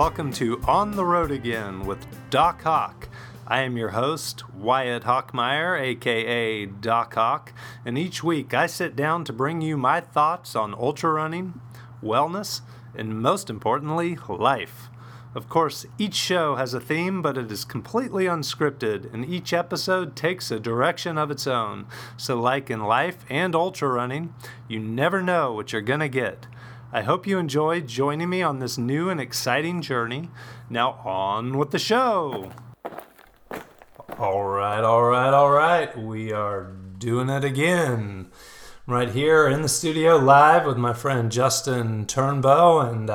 Welcome to On the Road Again with Doc Hawk. I am your host, Wyatt Hawkmeyer, a.k.a. Doc Hawk, and each week I sit down to bring you my thoughts on ultra running, wellness, and most importantly, life. Of course, each show has a theme, but it is completely unscripted, and each episode takes a direction of its own. So like in life and ultra running, you never know what you're going to get. I hope you enjoy joining me on this new and exciting journey. Now on with the show! All right. We are doing it again. I'm right here in the studio live with my friend Justin Turnbow, and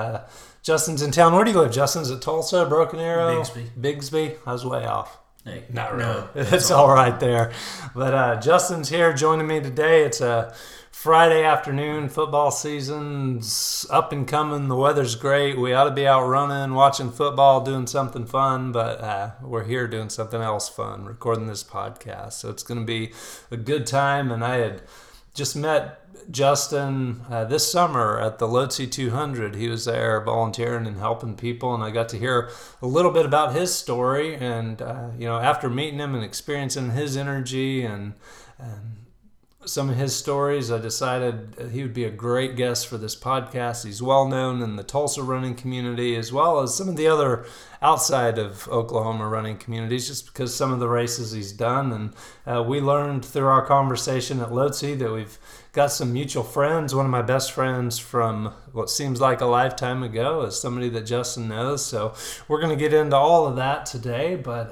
Justin's in town. Where do you live? Justin's at Tulsa, Broken Arrow? Bigsby. I was way off. Hey, not really. No, it's all right there. But Justin's here joining me today. It's a Friday afternoon. Football season's up and coming. The weather's great. We ought to be out running, watching football, doing something fun. But we're here doing something else fun, recording this podcast. So it's going to be a good time. And I had just met Justin this summer at the Lotsey 200. He was there volunteering and helping people, and I got to hear a little bit about his story. And after meeting him and experiencing his energy and some of his stories, I decided he would be a great guest for this podcast. He's well known in the Tulsa running community as well as some of the other outside of Oklahoma running communities, just because some of the races he's done. And we learned through our conversation at Lotsey that we've got some mutual friends. One of my best friends from what seems like a lifetime ago is somebody that Justin knows. So we're going to get into all of that today, but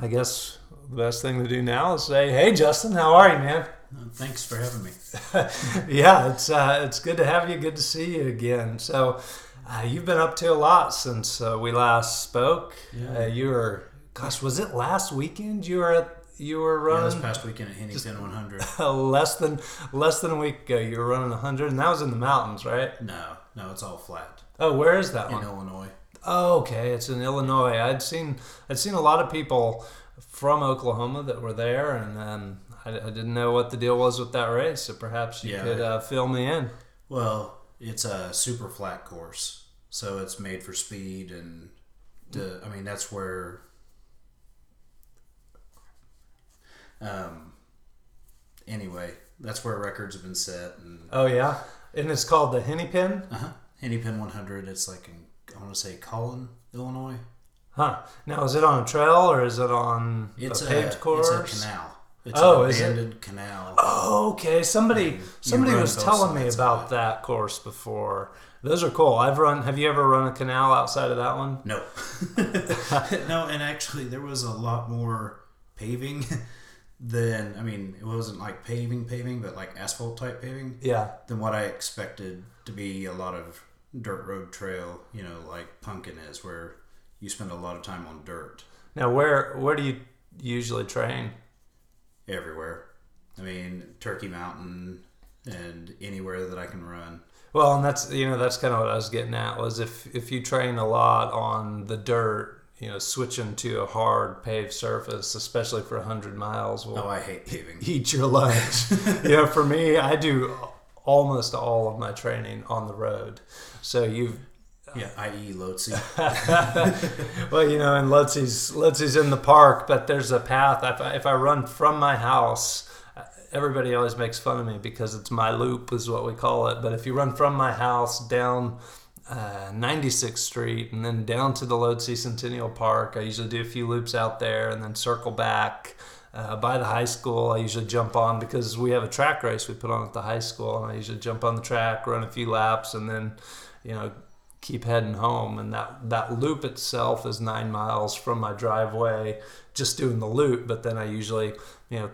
I guess the best thing to do now is say, "Hey, Justin, how are you, man?" Thanks for having me. Yeah, it's good to have you. Good to see you again. So, you've been up to a lot since we last spoke. Yeah. Was it last weekend? You were running this past weekend at Hennepin 100. less than a week ago, you were running 100, and that was in the mountains, right? No, it's all flat. Oh, where is that one? In Illinois. Oh, okay, it's in Illinois. I'd seen a lot of people from Oklahoma that were there, and then I didn't know what the deal was with that race, so perhaps you could fill me in. Well, it's a super flat course, so it's made for speed, and that's where that's where records have been set. And oh yeah, and it's called the Hennepin? Hennepin 100. It's like in, I want to say, Collin, Illinois. Huh. Now, is it on a trail or is it on a paved course? It's a canal. It's an abandoned canal. Oh, okay. Somebody was telling me about that course before. Those are cool. Have you ever run a canal outside of that one? No. No, and actually there was a lot more paving than, it wasn't like paving, but like asphalt type paving. Yeah. Than what I expected to be a lot of dirt road trail, like Pumpkin is, where you spend a lot of time on dirt. Now, where do you usually train? Everywhere. Turkey Mountain and anywhere that I can run. Well, and that's kind of what I was getting at, was if you train a lot on the dirt, switching to a hard paved surface, especially for 100 miles. I hate paving. Eat your lunch. For me, I do almost all of my training on the road. So you've... Yeah, i.e. Lotsey. Well, and Lotsey's in the park, but there's a path. If I run from my house, everybody always makes fun of me because it's my loop is what we call it. But if you run from my house down 96th Street and then down to the Lotsey Centennial Park, I usually do a few loops out there and then circle back. By the high school, I usually jump on, because we have a track race we put on at the high school, and I usually jump on the track, run a few laps, and then, keep heading home. And that loop itself is 9 miles from my driveway, just doing the loop. But then I usually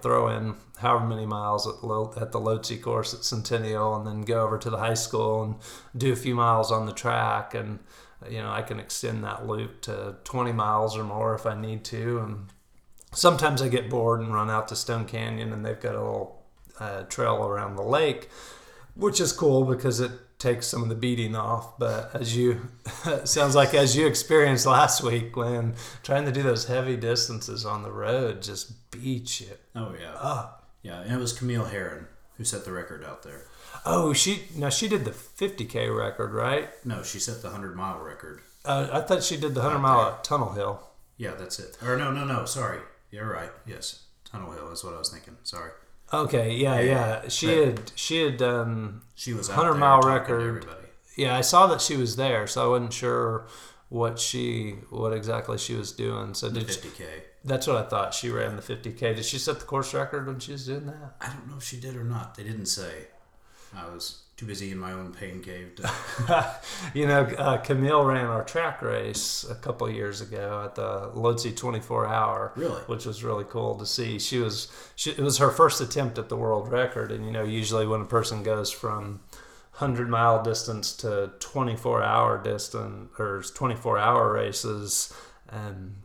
throw in however many miles at the Lotsey course at Centennial, and then go over to the high school and do a few miles on the track. And I can extend that loop to 20 miles or more if I need to. And sometimes I get bored and run out to Stone Canyon, and they've got a little trail around the lake, which is cool because it takes some of the beating off. But as you experienced last week, when trying to do those heavy distances on the road just beats you. Oh yeah. Yeah, and it was Camille Herron who set the record out there. Oh, she did the 50K record, right? No, she set the 100 mile record. I thought she did the 100 mile at Tunnel Hill. Yeah, that's it. Or no. Sorry. You're right. Yes. Tunnel Hill is what I was thinking. Sorry. Okay. Yeah. She had done. She was 100 mile record. Yeah, I saw that she was there, so I wasn't sure what exactly she was doing. So did 50K. That's what I thought. She ran the 50K. Did she set the course record when she was doing that? I don't know if she did or not. They didn't say. I was too busy in my own pain cave. Camille ran our track race a couple years ago at the Lodz 24 Hour. Really? Which was really cool to see. It was her first attempt at the world record. And, usually when a person goes from 100-mile distance to 24-hour distance or 24-hour races, and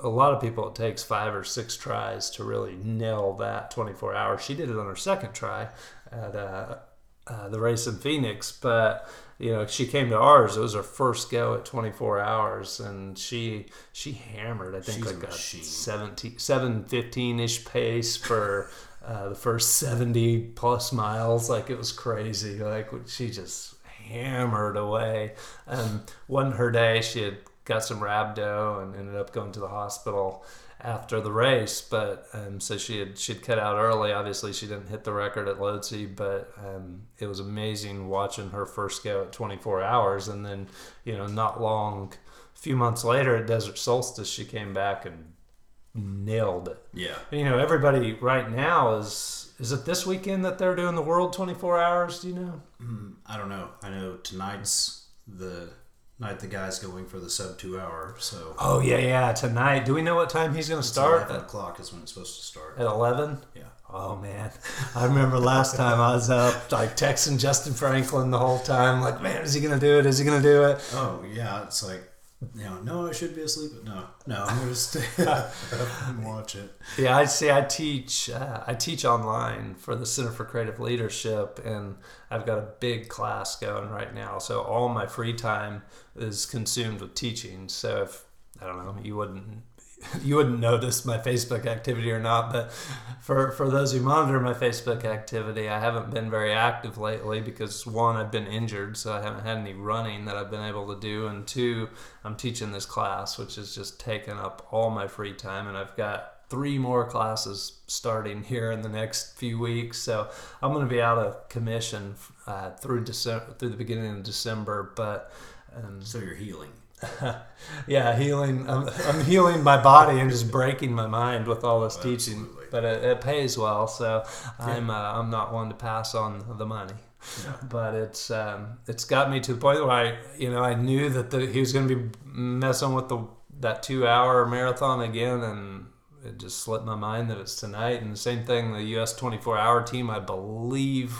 a lot of people, it takes 5 or 6 tries to really nail that 24-hour. She did it on her second try at the race in Phoenix, but she came to ours. It was her first go at 24 hours, and she hammered. I think she's like a 7:15-ish pace for the first 70+ miles. Like, it was crazy. Like, she just hammered away. One her day, she had got some rhabdo and ended up going to the hospital after the race, but so she'd cut out early. Obviously, she didn't hit the record at Lotsey, but it was amazing watching her first go at 24 hours, and then not long, a few months later at Desert Solstice, she came back and nailed it. Yeah, everybody right now is it this weekend that they're doing the World 24 Hours? Do you know? I don't know. I know tonight's the night the guy's going for the sub 2 hour. So tonight. Do we know what time he's going to start? 11 o'clock is when it's supposed to start. At 11? Yeah. Oh man, I remember last time I was up like texting Justin Franklin the whole time, like, man, is he going to do it? Oh yeah, it's like, no, I should be asleep, but no, I'm going to stay up and watch it. Yeah, I teach online for the Center for Creative Leadership, and I've got a big class going right now, so all my free time is consumed with teaching. So if, I don't know, you wouldn't notice my Facebook activity or not, but for those who monitor my Facebook activity, I haven't been very active lately because, one, I've been injured, so I haven't had any running that I've been able to do, and 2, I'm teaching this class, which has just taken up all my free time, and I've got 3 more classes starting here in the next few weeks, so I'm going to be out of commission through the beginning of December, but... so you're healing. Yeah, healing. I'm healing my body and just breaking my mind with all this teaching. Absolutely. But it pays well, so yeah. I'm not one to pass on the money. Yeah. But it's got me to the point where I knew that he was going to be messing with that 2 hour marathon again, and it just slipped my mind that it's tonight. And the same thing, the U.S. 24-hour team, I believe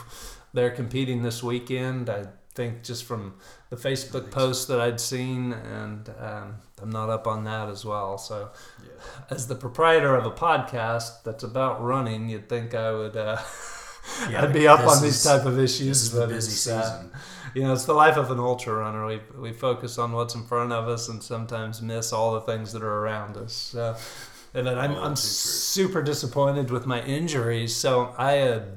they're competing this weekend. I think just from the Facebook post that I'd seen, and I'm not up on that as well. So yeah. As the proprietor of a podcast that's about running, you'd think I would I'd be up on these type of issues. This is a busy season. It's the life of an ultra runner. We focus on what's in front of us and sometimes miss all the things that are around us. So, and then I'm super disappointed with my injuries. So I'd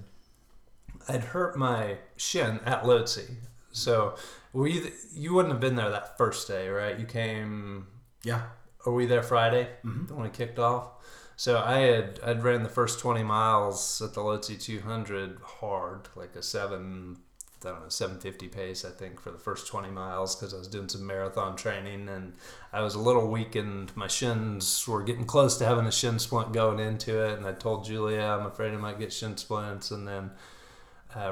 hurt my shin at Lotsey. So, were you wouldn't have been there that first day, right? You came... Yeah. Were we there Friday? Mm-hmm. When we kicked off? So, I'd ran the first 20 miles at the Lotsey 200 hard, like a 750 pace, I think, for the first 20 miles because I was doing some marathon training, and I was a little weakened. My shins were getting close to having a shin splint going into it, and I told Julia, I'm afraid I might get shin splints, and then...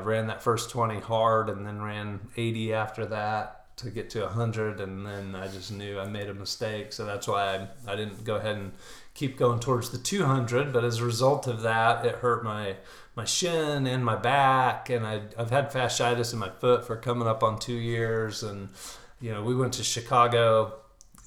ran that first 20 hard, and then ran 80 after that to get to 100, and then I just knew I made a mistake, so that's why I didn't go ahead and keep going towards the 200. But as a result of that, it hurt my shin and my back, and I've had fasciitis in my foot for coming up on 2 years, and we went to Chicago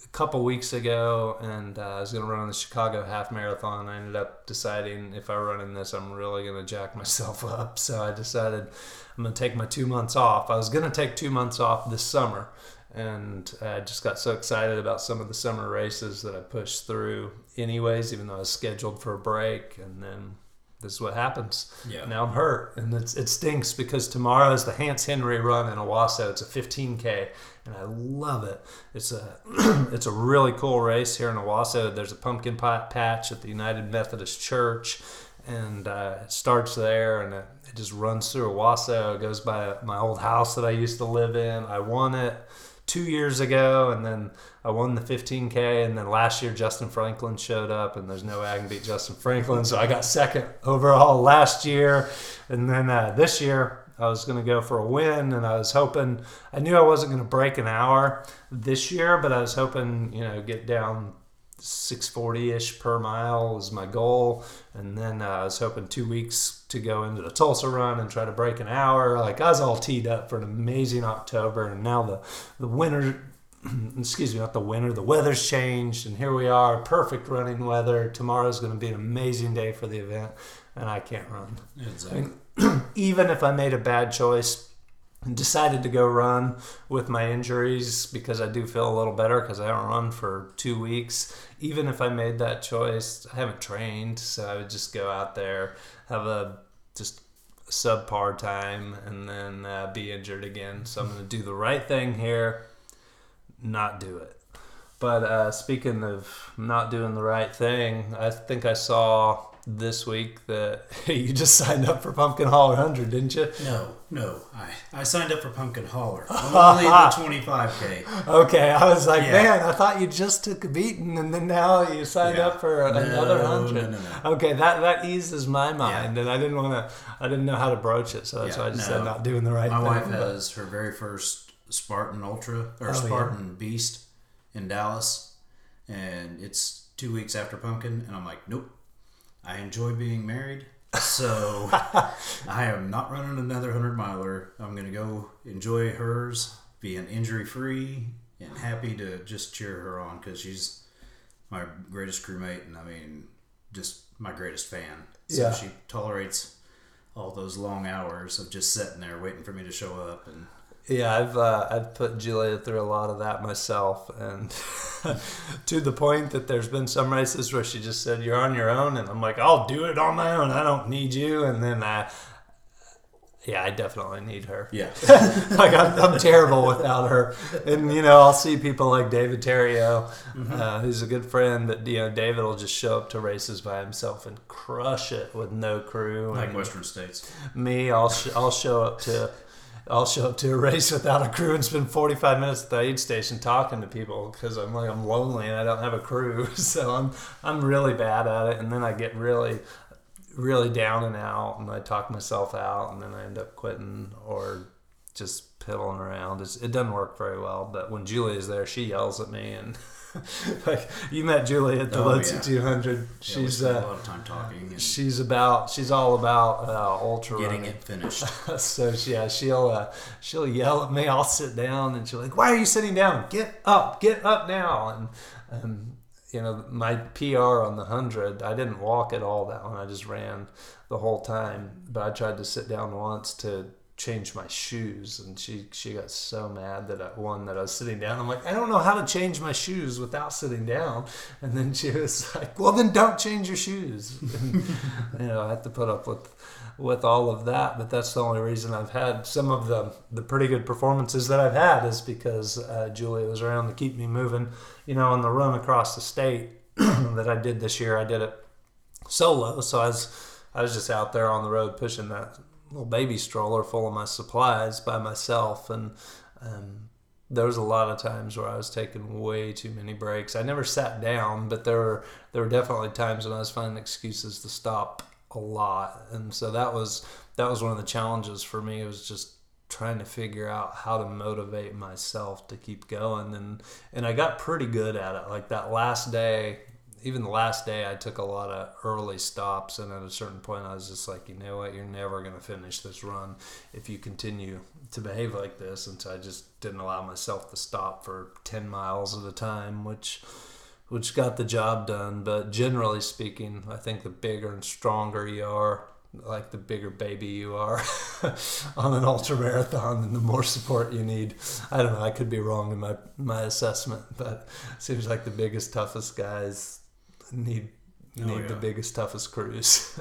a couple weeks ago, and I was going to run the Chicago half marathon, and I ended up deciding if I run in this, I'm really going to jack myself up. So I decided I'm going to take my 2 months off. I was going to take 2 months off this summer, and I just got so excited about some of the summer races that I pushed through anyways, even though I was scheduled for a break, and then This is what happens. Yeah. Now I'm hurt. And it stinks because tomorrow is the Hans Henry run in Owasso. It's a 15K. And I love it. It's a it's a really cool race here in Owasso. There's a pumpkin pot patch at the United Methodist Church. And it starts there, and it just runs through Owasso. It goes by my old house that I used to live in. I won it 2 years ago, and then I won the 15K, and then last year Justin Franklin showed up, and there's no way I can beat Justin Franklin, so I got second overall last year. And then this year I was going to go for a win, and I was hoping, I knew I wasn't going to break an hour this year, but I was hoping, get down 640-ish per mile is my goal. And then I was hoping 2 weeks to go into the Tulsa run and try to break an hour. Like, I was all teed up for an amazing October, and now the winter, excuse me, not the winter, the weather's changed, and here we are, perfect running weather. Tomorrow's going to be an amazing day for the event, and I can't run. Exactly. Even if I made a bad choice and decided to go run with my injuries, because I do feel a little better because I haven't run for 2 weeks. Even if I made that choice, I haven't trained, so I would just go out there, have a just subpar time, and then be injured again. So I'm going to do the right thing here, not do it. But speaking of not doing the right thing, I think I saw this week that you just signed up for Pumpkin Hauler 100, didn't you? No. I signed up for Pumpkin Hauler. Only the 25K. Okay, I was like, man, I thought you just took a beating, and then now you signed up for another 100. No. Okay, that eases my mind, and I didn't know how to broach it, so that's why I just said not doing the right thing. My wife has her very first Spartan Ultra, or Spartan Beast in Dallas, and it's 2 weeks after Pumpkin, and I'm like, nope. I enjoy being married, so I am not running another 100-miler. I'm going to go enjoy hers, being injury-free, and happy to just cheer her on because she's my greatest crewmate and, just my greatest fan. So she tolerates all those long hours of just sitting there waiting for me to show up. And I've put Julia through a lot of that myself, and to the point that there's been some races where she just said, "You're on your own," and I'm like, "I'll do it on my own. I don't need you." And then I definitely need her. Yeah, like I'm terrible without her. And I'll see people like David Terrio, who's a good friend. That David will just show up to races by himself and crush it with no crew. Like Western States. Me, I'll show up to. I'll show up to a race without a crew and spend 45 minutes at the aid station talking to people because I'm lonely and I don't have a crew. So I'm really bad at it. And then I get really, really down and out, and I talk myself out, and then I end up quitting or just piddling around. It doesn't work very well. But when Julia's there, she yells at me. And like, you met Julia at the Lotsey 200. She's we spent a lot of time talking. And she's all about ultra running. Getting it finished. So she'll yell at me. I'll sit down, and she'll like, "Why are you sitting down? Get up now!" And my PR on the 100, I didn't walk at all that one. I just ran the whole time, but I tried to sit down once to change my shoes, and she got so mad that I was sitting down. I'm like, I don't know how to change my shoes without sitting down. And then she was like, well, then don't change your shoes. And, I have to put up with all of that, but that's the only reason I've had some of the pretty good performances that I've had is because Julia was around to keep me moving. On the run across the state that I did this year, I did it solo, so I was just out there on the road pushing that little baby stroller full of my supplies by myself, and there was a lot of times where I was taking way too many breaks. I never sat down, but there were definitely times when I was finding excuses to stop a lot, and so that was one of the challenges for me. It was just trying to figure out how to motivate myself to keep going, and I got pretty good at it. Like that last day, even the last day, I took a lot of early stops, and at a certain point I was just like, you know what, you're never going to finish this run if you continue to behave like this. And so I just didn't allow myself to stop for 10 miles at a time, which got the job done. But generally speaking, I think the bigger and stronger you are, like the bigger baby you are on an ultra marathon, and the more support you need. I don't know, I could be wrong in my assessment, but it seems like the biggest, toughest guys need named the biggest, toughest cruise.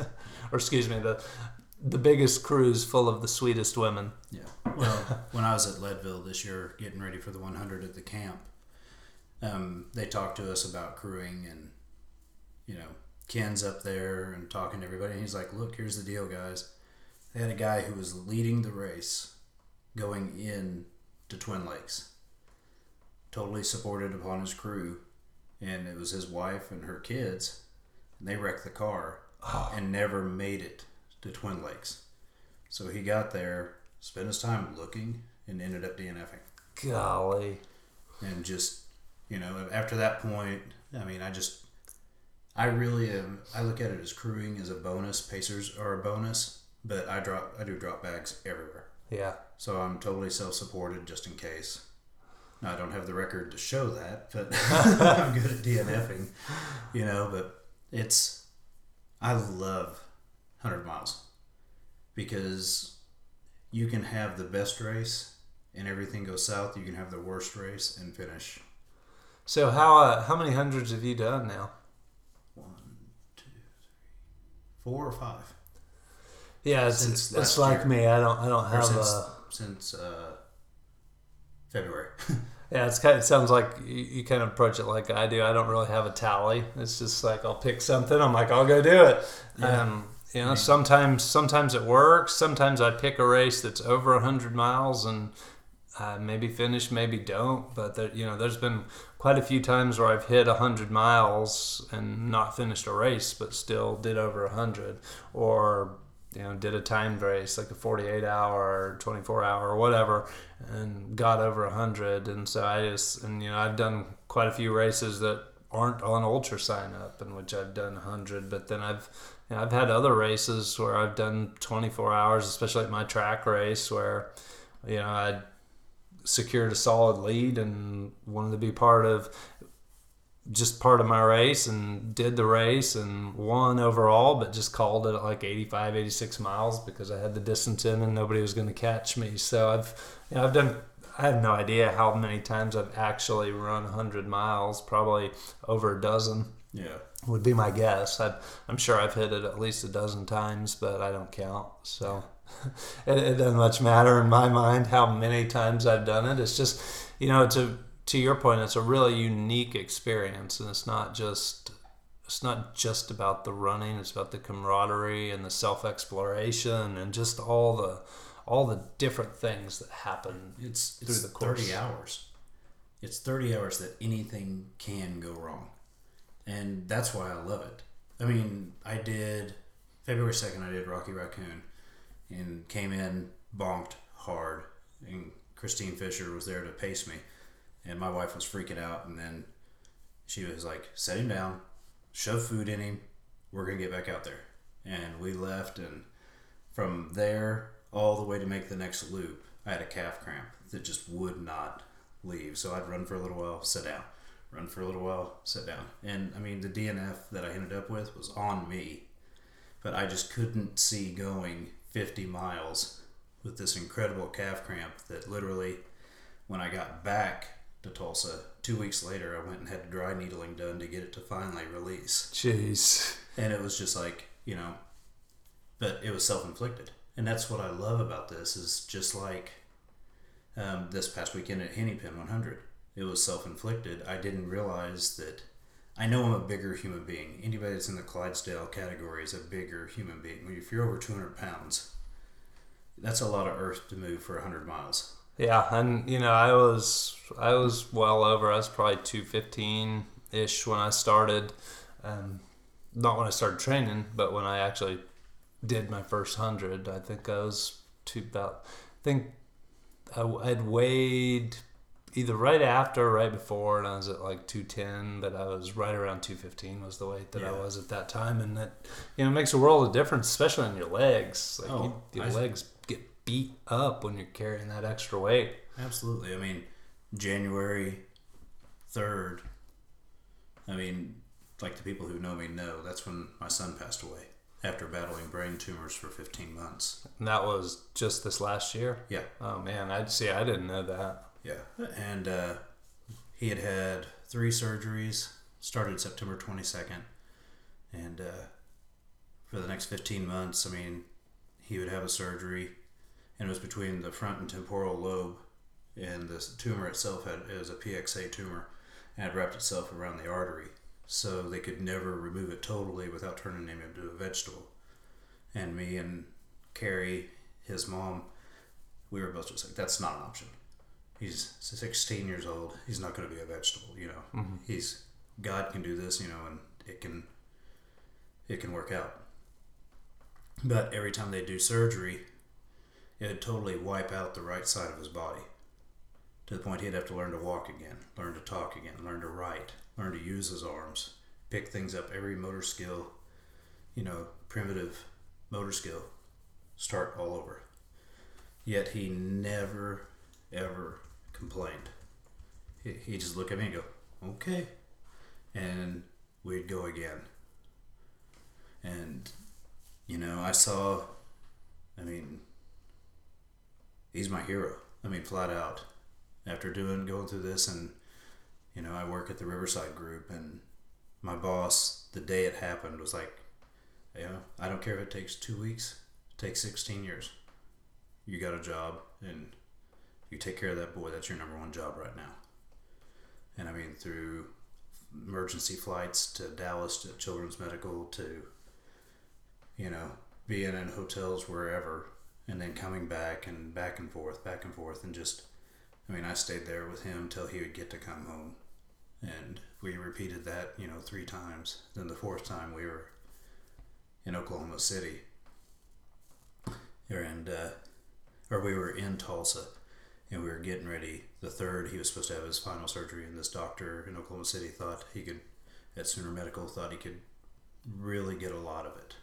Or excuse me, the biggest cruise full of the sweetest women. Yeah. Well, when I was at Leadville this year getting ready for the 100 at the camp, they talked to us about crewing, and, you know, Ken's up there and talking to everybody, and he's like, look, here's the deal, guys. They had a guy who was leading the race going in to Twin Lakes, totally supported upon his crew, and it was his wife and her kids, and they wrecked the car and never made it to Twin Lakes. So he got there, spent his time looking, and ended up DNFing. Golly. And just, you know, after that point, I mean, I really am. I look at it as crewing as a bonus. Pacers are a bonus, but I do drop bags everywhere. Yeah. So I'm totally self-supported just in case. Now, I don't have the record to show that, but I'm good at DNFing, you know, but I love 100 miles because you can have the best race and everything goes south. You can have the worst race and finish. So how many hundreds have you done now? 1, 2, 3, 4 or 5. Yeah, it's like me. I don't have since February. Yeah, it sounds like you kind of approach it like I do. I don't really have a tally. It's just like I'll pick something. I'm like, I'll go do it. Yeah. You know, sometimes it works. Sometimes I pick a race that's over 100 miles and maybe finish, maybe don't. But there's been quite a few times where I've hit 100 miles and not finished a race, but still did over 100, or did a timed race like a 48-hour, 24-hour, or whatever, and got over 100. And so I've done quite a few races that aren't on ultra sign up, in which I've done 100. But then I've had other races where I've done 24 hours, especially at my track race, where I secured a solid lead and wanted to be part of my race, and did the race and won overall, but just called it at like 85, 86 miles because I had the distance in and nobody was going to catch me. So I have no idea how many times I've actually run 100 miles, probably over a dozen. Yeah. Would be my guess. I'm sure I've hit it at least a dozen times, but I don't count. So it doesn't much matter in my mind how many times I've done it. It's just, to your point, it's a really unique experience, and it's not just about the running. It's about the camaraderie and the self-exploration and just all the different things that happen. It's through the course. 30 hours. It's 30 hours that anything can go wrong, and that's why I love it. I mean, I did February 2nd. I did Rocky Raccoon. And came in, bonked hard, and Christine Fisher was there to pace me, and my wife was freaking out, and then she was like, set him down, shove food in him, we're going to get back out there. And we left, and from there all the way to make the next loop, I had a calf cramp that just would not leave. So I'd run for a little while, sit down, run for a little while, sit down. And I mean, the DNF that I ended up with was on me, but I just couldn't see going 50 miles with this incredible calf cramp that literally, when I got back to Tulsa 2 weeks later, I went and had dry needling done to get it to finally release. Jeez. And it was just like, but it was self-inflicted. And that's what I love about this, is just like this past weekend at Hennepin 100. It was self-inflicted. I didn't realize that. I know I'm a bigger human being. Anybody that's in the Clydesdale category is a bigger human being. If you're over 200 pounds, that's a lot of earth to move for 100 miles. Yeah, and I was well over. I was probably 215-ish when I started. Not when I started training, but when I actually did my first 100, I think I was I'd weighed either right after or right before, and I was at like 210, but I was right around 215 was the weight that I was at that time. And that, makes a world of difference, especially on your legs. Like legs get beat up when you're carrying that extra weight. Absolutely. I mean, January 3rd, I mean, like the people who know me know, that's when my son passed away after battling brain tumors for 15 months. And that was just this last year? Yeah. Oh, man. I didn't know that. Yeah, and he had 3 surgeries, started September 22nd, And for the next 15 months, I mean, he would have a surgery, and it was between the front and temporal lobe, and the tumor itself it was a PXA tumor, and it wrapped itself around the artery. So they could never remove it totally without turning him into a vegetable. And me and Carrie, his mom, we were both just like, that's not an option. He's 16 years old. He's not going to be a vegetable, you know. Mm-hmm. God can do this, you know, and it can work out. But every time they do surgery, it would totally wipe out the right side of his body, to the point he'd have to learn to walk again, learn to talk again, learn to write, learn to use his arms, pick things up, every motor skill, you know, primitive motor skill, start all over. Yet he never, ever complained. He'd just look at me and go, okay. And we'd go again. And, you know, he's my hero. I mean, flat out. After going through this, and, you know, I work at the Riverside Group, and my boss, the day it happened, was like, you know, I don't care if it takes 2 weeks, it takes 16 years. You got a job, and you take care of that boy. That's your number one job right now. And, I mean, through emergency flights to Dallas, to Children's Medical, to, you know, being in hotels wherever, and then coming back and back and forth, and just... I mean, I stayed there with him till he would get to come home. And we repeated that, you know, 3 times. Then the 4th time we were in Oklahoma City. And, or we were in Tulsa, and we were getting ready. The 3rd, he was supposed to have his final surgery, and this doctor in Oklahoma City at Sooner Medical, thought he could really get a lot of it.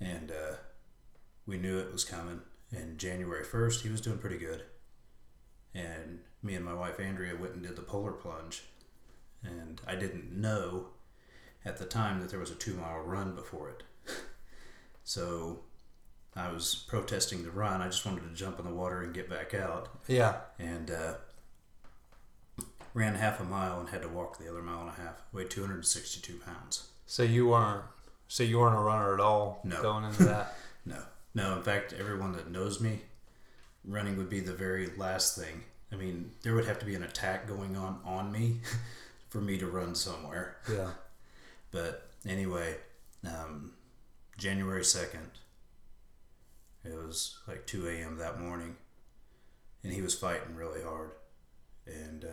And we knew it was coming. And January 1st, he was doing pretty good. And me and my wife, Andrea, went and did the polar plunge. And I didn't know at the time that there was a 2-mile run before it. So I was protesting the run. I just wanted to jump in the water and get back out. Yeah. And ran half a mile and had to walk the other mile and a half. Weighed 262 pounds. So you weren't a runner at all? No. Going into that? No. In fact, everyone that knows me, running would be the very last thing. I mean, there would have to be an attack going on me for me to run somewhere. Yeah. But anyway, January 2nd, it was like 2 a.m. that morning, and he was fighting really hard and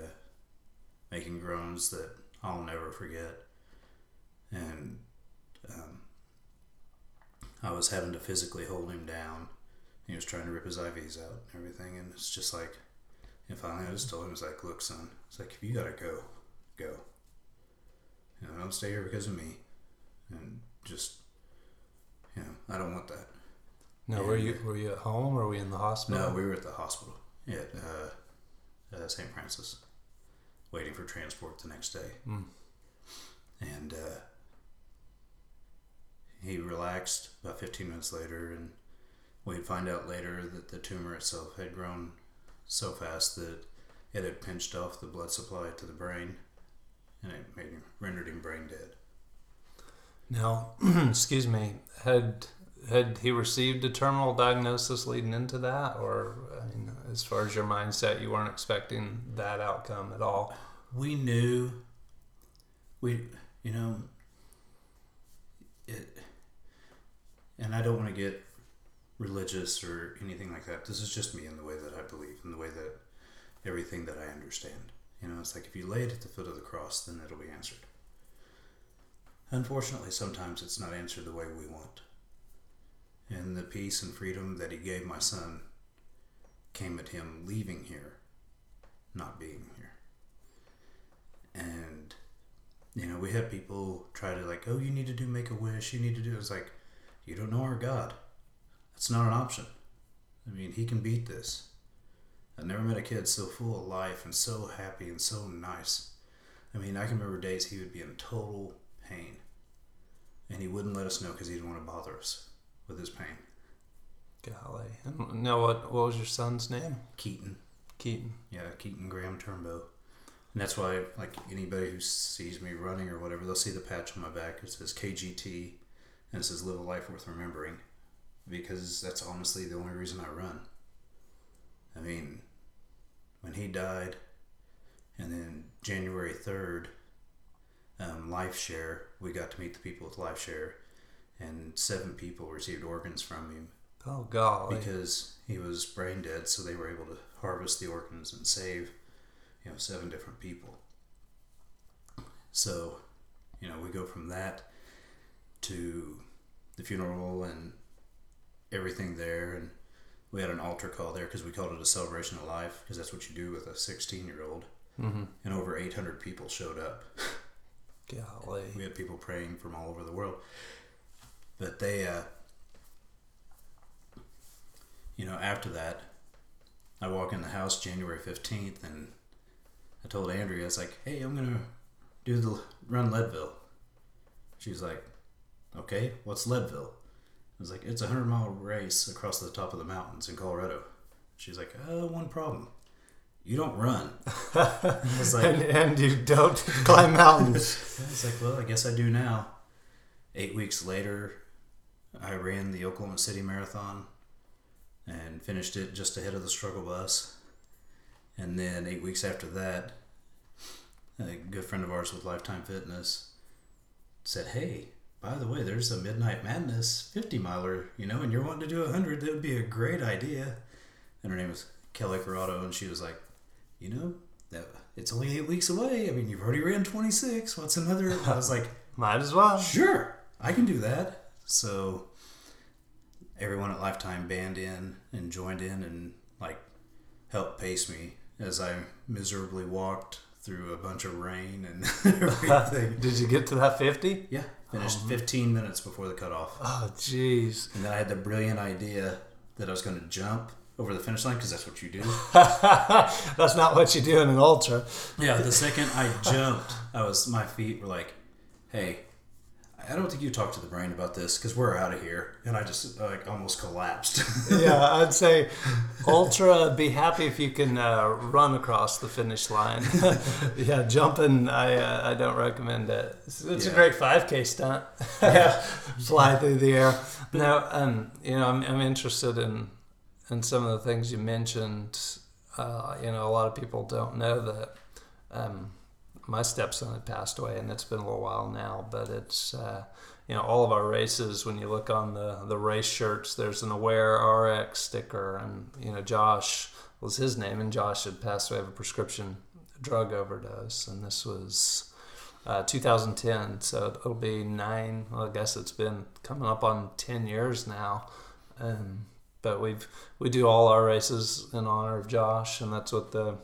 making groans that I'll never forget. And I was having to physically hold him down. He was trying to rip his IVs out and everything, and it's just like, and finally I just told him, I was like, look, son, it's like, if you gotta go, go. You know, don't stay here because of me. And just, you know, I don't want that. No, and were you at home, or were you in the hospital? No, we were at the hospital at St. Francis, waiting for transport the next day. Mm. And he relaxed about 15 minutes later, and we'd find out later that the tumor itself had grown so fast that it had pinched off the blood supply to the brain, and it rendered him brain dead. Now, excuse me, had he received a terminal diagnosis leading into that, or, I mean, as far as your mindset, you weren't expecting that outcome at all? We knew, you know, it, and I don't want to get religious or anything like that. This is just me and the way that I believe, and the way that everything that I understand. You know, it's like, if you lay it at the foot of the cross, then it'll be answered. Unfortunately, sometimes it's not answered the way we want. And the peace and freedom that he gave my son came at him leaving here, not being here. And, you know, we had people try to, like, oh, you need to do Make-A-Wish, you need to do... It's like, you don't know our God. It's not an option. I mean, he can beat this. I've never met a kid so full of life and so happy and so nice. I mean, I can remember days he would be in total pain, and he wouldn't let us know because he didn't want to bother us with his pain. Golly. And now, what was your son's name? Keaton. Yeah, Keaton Graham Turnbow. And that's why, like, anybody who sees me running or whatever, they'll see the patch on my back. It says KGT, and it says live a life worth remembering, because that's honestly the only reason I run. I mean, when he died, and then January 3rd, Life Share, we got to meet the people with Life Share, and 7 people received organs from him. Oh, golly. Because he was brain dead, so they were able to harvest the organs and save, 7 different people. So, we go from that to the funeral and everything there, and we had an altar call there because we called it a celebration of life, because that's what you do with a 16-year-old. Mm-hmm. And over 800 people showed up. Golly. We had people praying from all over the world. But they, after that, I walk in the house January 15th, and I told Andrea, I was like, hey, I'm going to run Leadville. She's like, okay, what's Leadville? I was like, it's a 100-mile race across the top of the mountains in Colorado. She's like, one problem. You don't run. I was like, and you don't climb mountains. I was like, well, I guess I do now. 8 weeks later, I ran the Oklahoma City Marathon and finished it just ahead of the struggle bus. And then 8 weeks after that, a good friend of ours with Lifetime Fitness said, hey, by the way, there's a Midnight Madness 50-miler, and you're wanting to do 100. That would be a great idea. And her name was Kelly Corrado, and she was like, it's only 8 weeks away. I mean, you've already ran 26. What's another? I was like, might as well. Sure, I can do that. So everyone at Lifetime band in and joined in and, helped pace me as I miserably walked through a bunch of rain and everything. Did you get to that 50? Yeah. Finished 15 minutes before the cutoff. Oh, jeez. And then I had the brilliant idea that I was going to jump over the finish line, because that's what you do. That's not what you do in an ultra. Yeah, the second I jumped, my feet were like, hey, I don't think you talked to the brain about this, because we're out of here. And I just almost collapsed. Yeah, I'd say ultra, be happy if you can run across the finish line. Yeah, jumping, I don't recommend it. It's a great 5K stunt. Yeah. Fly through the air. Now, I'm interested in some of the things you mentioned. A lot of people don't know that my stepson had passed away, and it's been a little while now, but it's, all of our races, when you look on the race shirts, there's an Aware RX sticker, and, Josh was his name, and Josh had passed away of a prescription drug overdose, and this was 2010, so it'll be 9, well, I guess it's been coming up on 10 years now, but we do all our races in honor of Josh, and that's what the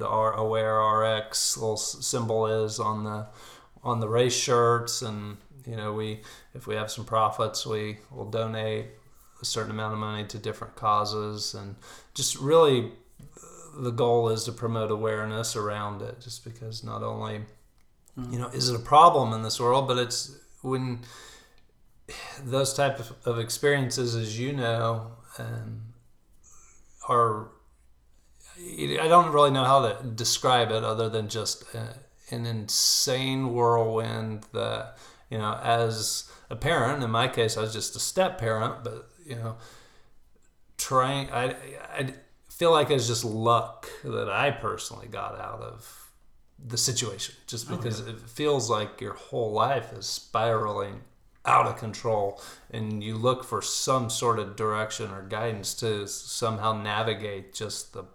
Aware RX little symbol is on the race shirts, and if we have some profits, we will donate a certain amount of money to different causes, and just really the goal is to promote awareness around it, just because not only is it a problem in this world, but it's when those type of experiences, as are, I don't really know how to describe it other than just an insane whirlwind that, as a parent, in my case, I was just a step parent, but, I feel like it's just luck that I personally got out of the situation, just because it feels like your whole life is spiraling out of control, and you look for some sort of direction or guidance to somehow navigate just the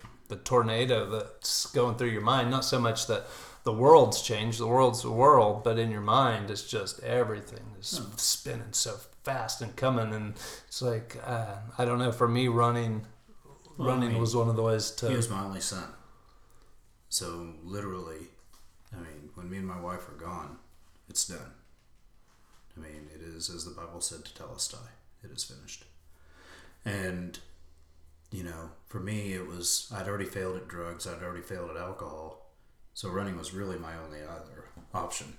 tornado that's going through your mind. Not so much that the world's changed, the world's the world, but in your mind, it's just everything is spinning so fast and coming. And it's like, I don't know, for me, running was one of the ways to... He was my only son. So literally, when me and my wife are gone, it's done. It is, as the Bible said to Telestai, it is finished. And... for me, it was, I'd already failed at drugs, I'd already failed at alcohol, so running was really my only other option.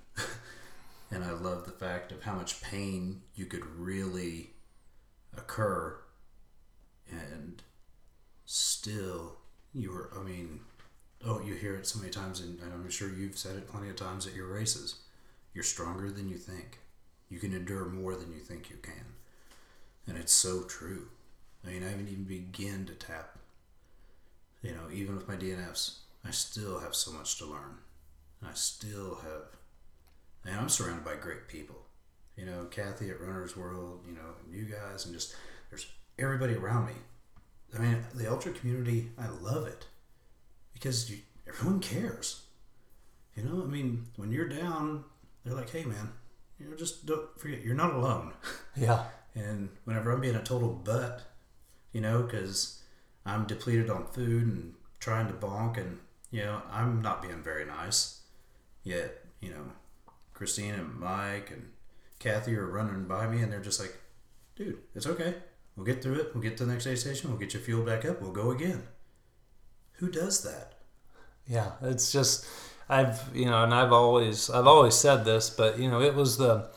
And I love the fact of how much pain you could really occur, and still, you were, Oh, you hear it so many times, and I'm sure you've said it plenty of times at your races. You're stronger than you think. You can endure more than you think you can. And it's so true. I mean, I haven't even begun to tap. You know, even with my DNFs, I still have so much to learn. I still have... And I'm surrounded by great people. You know, Kathy at Runner's World, you know, and you guys, and just... There's everybody around me. I mean, the ultra community, I love it. Because everyone cares. You know, I mean, when you're down, they're like, hey, man, you know, just don't forget, you're not alone. Yeah. And whenever I'm being a total butt, you know, because I'm depleted on food and trying to bonk and, you know, I'm not being very nice. Yet, you know, Christine and Mike and Kathy are running by me and they're just like, dude, it's okay. We'll get through it. We'll get to the next aid station. We'll get you fueled back up. We'll go again. Who does that? Yeah, it's just, I've always said this, but you know, it was the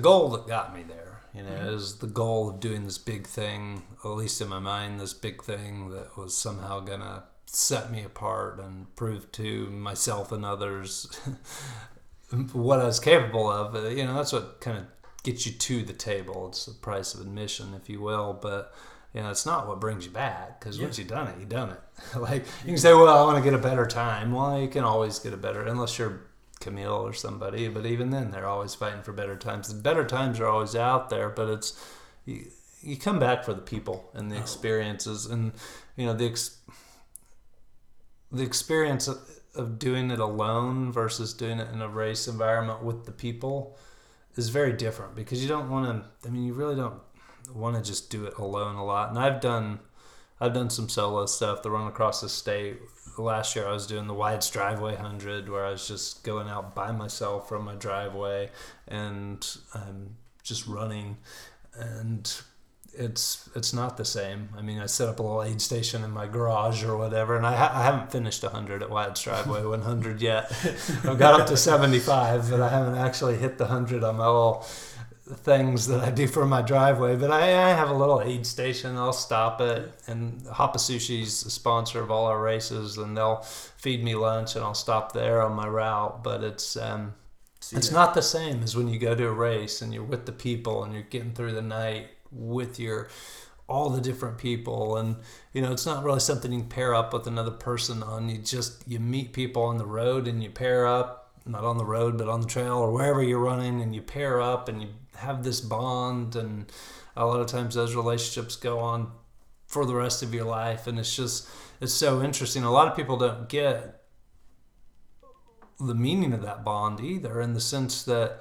goal that got me there. You know, it was the goal of doing this big thing, at least in my mind, this big thing that was somehow gonna set me apart and prove to myself and others what I was capable of. You know, that's what kind of gets you to the table. It's the price of admission, if you will, but. You know, it's not what brings you back, because once you've done it, you've done it. Like, you can say, well, I want to get a better time. Well, you can always get a better, unless you're Camille or somebody. But even then, they're always fighting for better times. The better times are always out there, but it's, you come back for the people and the experiences. And, you know, the experience of doing it alone versus doing it in a race environment with the people is very different, because you don't want to, I mean, you really don't want to just do it alone a lot. And I've done some solo stuff. The run across the state last year, I was doing the Wyatt's Driveway 100, where I was just going out by myself from my driveway and just running, and it's not the same. I mean, I set up a little aid station in my garage or whatever, and I haven't finished 100 at Wyatt's Driveway 100 yet. I've got up to 75, but I haven't actually hit the 100 on my little things that I do for my driveway. But I have a little aid station. I'll stop it, and Hapa Sushi's a sponsor of all our races, and they'll feed me lunch, and I'll stop there on my route. But it's not the same as when you go to a race and you're with the people and you're getting through the night with all the different people. And you know, it's not really something you can pair up with another person on. You meet people on the road and you pair up, not on the road but on the trail or wherever you're running, and you pair up and you have this bond, and a lot of times those relationships go on for the rest of your life. And it's so interesting. A lot of people don't get the meaning of that bond either, in the sense that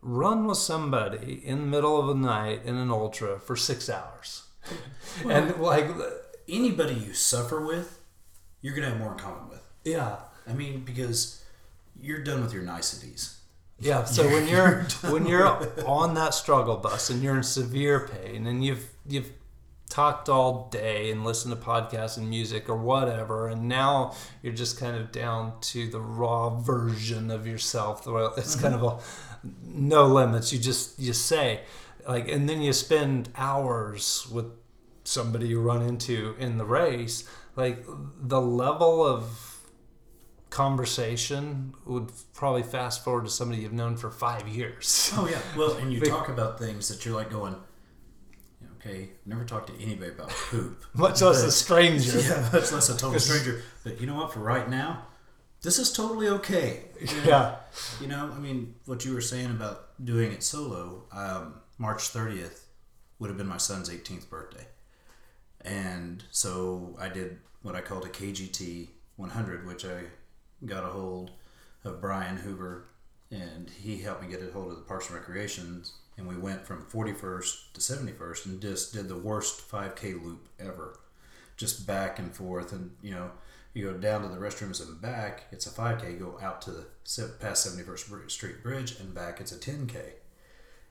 run with somebody in the middle of the night in an ultra for 6 hours. Well, and like anybody you suffer with, you're gonna have more in common with. Yeah, I mean, because you're done with your niceties. Yeah, so when you're on that struggle bus and you're in severe pain and you've talked all day and listened to podcasts and music or whatever, and now you're just kind of down to the raw version of yourself. Well, it's kind of a no limits. You say, like, and then you spend hours with somebody you run into in the race. Like, the level of conversation would probably fast forward to somebody you've known for 5 years. Oh yeah, well, and you talk about things that you're like going, okay, never talk to anybody about poop. Much less a stranger. Yeah, much less a total stranger. But you know what, for right now, this is totally okay. And, yeah. You know, I mean, what you were saying about doing it solo, March 30th would have been my son's 18th birthday. And so I did what I called a KGT 100, which I got a hold of Brian Hoover, and he helped me get a hold of the Parks and Recreations, and we went from 41st to 71st and just did the worst 5K loop ever, just back and forth. And you know, you go down to the restrooms and back, it's a 5K, go out to the past 71st Street Bridge and back, it's a 10K.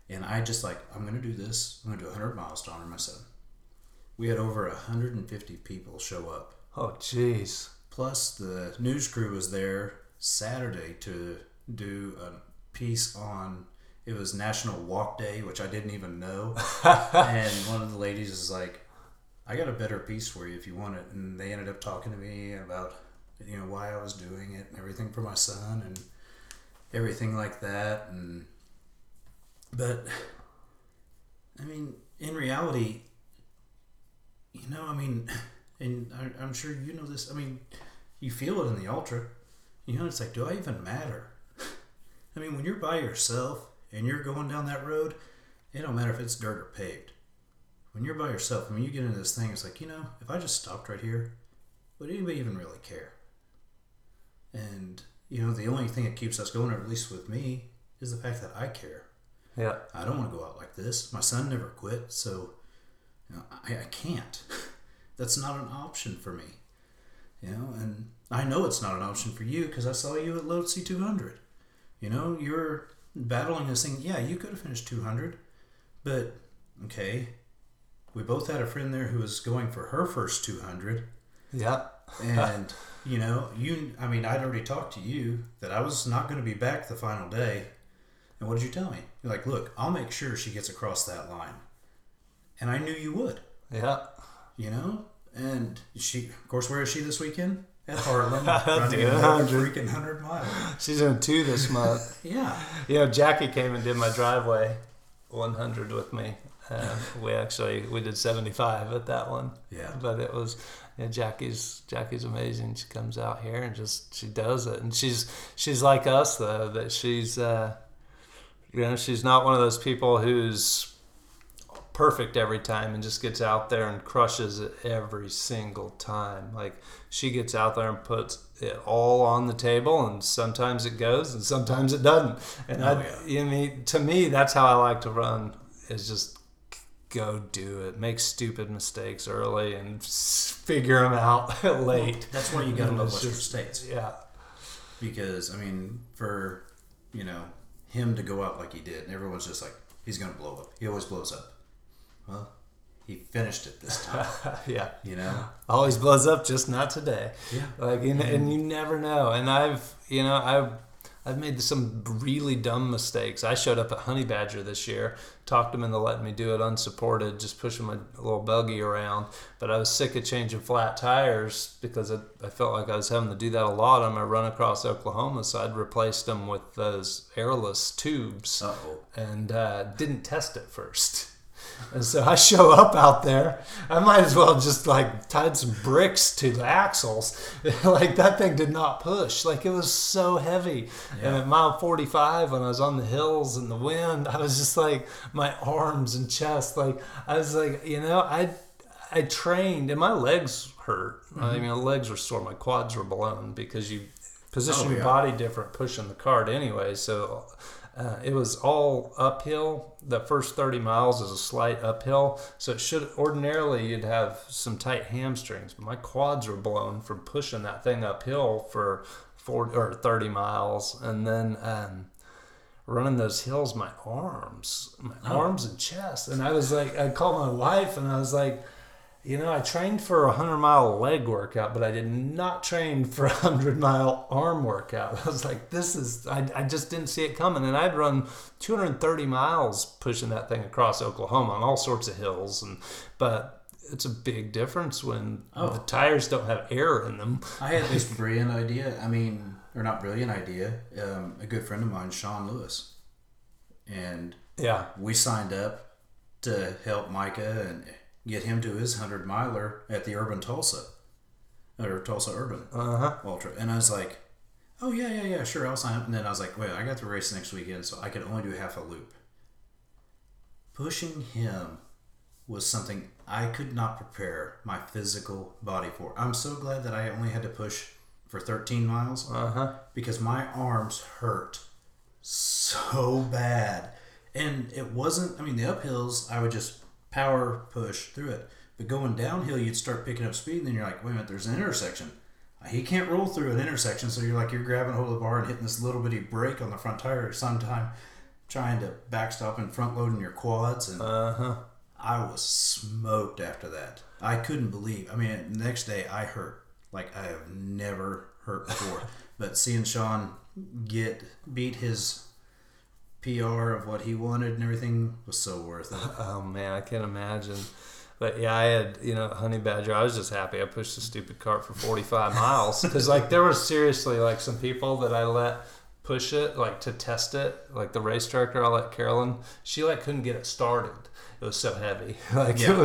And I just like, I'm gonna do this, I'm gonna do 100 miles to honor my son. We had over 150 people show up. Oh geez. Plus, the news crew was there Saturday to do a piece on, it was National Walk Day, which I didn't even know. And one of the ladies is like, I got a better piece for you if you want it. And they ended up talking to me about you know, why I was doing it and everything for my son and everything like that. And but I mean, in reality, you know, I mean, and I'm sure you know this, I mean, you feel it in the ultra, you know, it's like, do I even matter? I mean, when you're by yourself and you're going down that road, it don't matter if it's dirt or paved. When you're by yourself, I mean, you get into this thing, it's like, you know, if I just stopped right here, would anybody even really care? And, you know, the only thing that keeps us going, or at least with me, is the fact that I care. Yeah. I don't want to go out like this. My son never quit, so you know, I can't. That's not an option for me. You know, and I know it's not an option for you because I saw you at Lotsey 200. You know, you're battling this thing. Yeah, you could have finished 200, but okay. We both had a friend there who was going for her first 200. Yeah. And, you know, I mean, I'd already talked to you that I was not going to be back the final day. And what did you tell me? You're like, look, I'll make sure she gets across that line. And I knew you would. Yeah. You know? And she, of course, where is she this weekend? At Harlan. Running another freaking 100 miles. She's in 2 this month. Yeah. You know, Jackie came and did my driveway 100 with me. We did 75 at that one. Yeah. But it was, you know, Jackie's amazing. She comes out here and she does it. And she's like us though, that she's, you know, she's not one of those people who's perfect every time and just gets out there and crushes it every single time. Like, she gets out there and puts it all on the table, and sometimes it goes and sometimes it doesn't. And I mean, to me, that's how I like to run, is just go do it. Make stupid mistakes early and figure them out late. Well, that's why you got to know Western States. Yeah. Because, I mean, for, you know, him to go out like he did, and everyone's just like, he's going to blow up. He always blows up. Well, he finished it this time. Yeah. You know? Always blows up, just not today. Yeah. Like, and you never know. And I've made some really dumb mistakes. I showed up at Honey Badger this year, talked them into letting me do it unsupported, just pushing my little buggy around. But I was sick of changing flat tires because I felt like I was having to do that a lot on my run across Oklahoma. So I'd replaced them with those airless tubes. Uh-oh. And didn't test it first. And so I show up out there. I might as well just like tied some bricks to the axles. Like, that thing did not push. Like, it was so heavy. Yeah. And at mile 45, when I was on the hills and the wind, I was just like, my arms and chest. Like, I was like, you know, I trained and my legs hurt. Mm-hmm. I mean, my legs were sore. My quads were blown because you position your body different pushing the cart anyway. So. It was all uphill. The first 30 miles is a slight uphill, so it should ordinarily you'd have some tight hamstrings. But my quads were blown from pushing that thing uphill for 30 miles, and then running those hills. My arms and chest, and I was like, I called my wife, and I was like, you know, I trained for a 100-mile leg workout, but I did not train for a 100-mile arm workout. I was like, I just didn't see it coming. And I'd run 230 miles pushing that thing across Oklahoma on all sorts of hills. But it's a big difference when the tires don't have air in them. I had this brilliant idea. I mean, or not brilliant idea. A good friend of mine, Sean Lewis. And we signed up to help Micah and get him to his 100-miler at the Urban Tulsa, or Tulsa Urban Ultra. And I was like, oh, yeah, sure, I'll sign up. And then I was like, wait, I got the race next weekend, so I could only do half a loop. Pushing him was something I could not prepare my physical body for. I'm so glad that I only had to push for 13 miles because my arms hurt so bad. And it wasn't, I mean, the uphills, I would just power push through it, but going downhill you'd start picking up speed, and then you're like, wait a minute, there's an intersection, he can't roll through an intersection, so you're like, you're grabbing hold of the bar and hitting this little bitty brake on the front tire sometime, trying to backstop and front loading your quads, and I was smoked after that. I couldn't believe, I mean, the next day I hurt like I have never hurt before. But seeing Sean beat his PR of what he wanted and everything was so worth it. Oh man, I can't imagine. But yeah, I had, you know, Honey Badger. I was just happy I pushed the stupid cart for 45 miles because like there were seriously like some people that I let push it, like to test it, like the race director I let, Carolyn, she like couldn't get it started. It was so heavy. Like yeah. it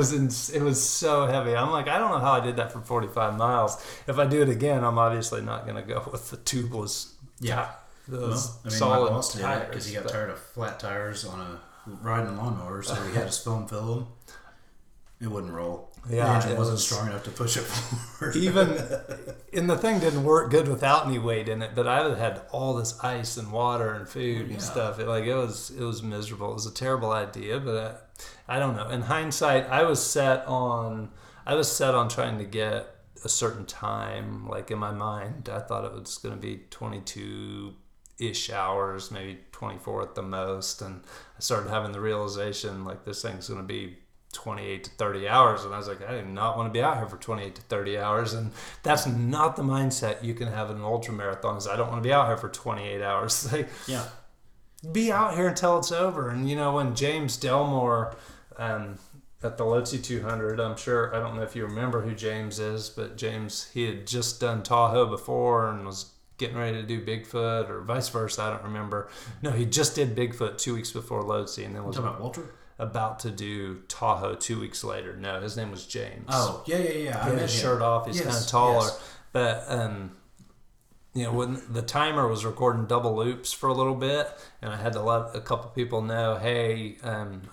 was so heavy. I'm like, I don't know how I did that for 45 miles. If I do it again, I'm obviously not going to go with the tubeless. Yeah. Michael also did it because he got tired of flat tires on a riding lawnmower, so he had his foam fill them. It wouldn't roll. Yeah, the engine wasn't strong enough to push it forward. And the thing didn't work good without any weight in it. But I had all this ice and water and food and stuff. It was miserable. It was a terrible idea, but I don't know. In hindsight, I was set on trying to get a certain time. Like in my mind, I thought it was going to be 22-ish hours, maybe 24 at the most. And I started having the realization like this thing's going to be 28 to 30 hours, and I was like, I do not want to be out here for 28 to 30 hours, and that's not the mindset you can have in an ultra marathon. Is I don't want to be out here for 28 hours. Like, yeah, be out here until it's over. And you know, when James Delmore at the Lotsey 200, I'm sure, I don't know if you remember who James is, but James, he had just done Tahoe before and was getting ready to do Bigfoot or vice versa. I don't remember. No, he just did Bigfoot 2 weeks before Lotsey, and then was talking about Walter. About to do Tahoe 2 weeks later. No, his name was James. Oh, yeah. He had his shirt off. He's kind of taller. Yes. But, you know, when the timer was recording double loops for a little bit, and I had to let a couple people know, hey,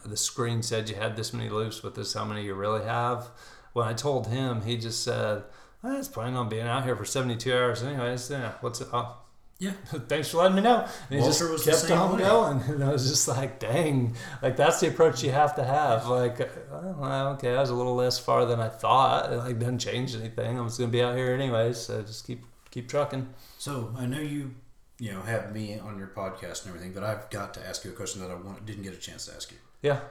the screen said you had this many loops, but this is how many you really have. When I told him, he just said, I was planning on being out here for 72 hours anyways. Yeah, what's it? Yeah, thanks for letting me know. And Walter just was kept on going, and I was just like, dang, like that's the approach you have to have. Like, well, okay, I was a little less far than I thought. It like doesn't change anything. I was going to be out here anyways, so just keep trucking. So I know you know, have me on your podcast and everything, but I've got to ask you a question that didn't get a chance to ask you. Yeah.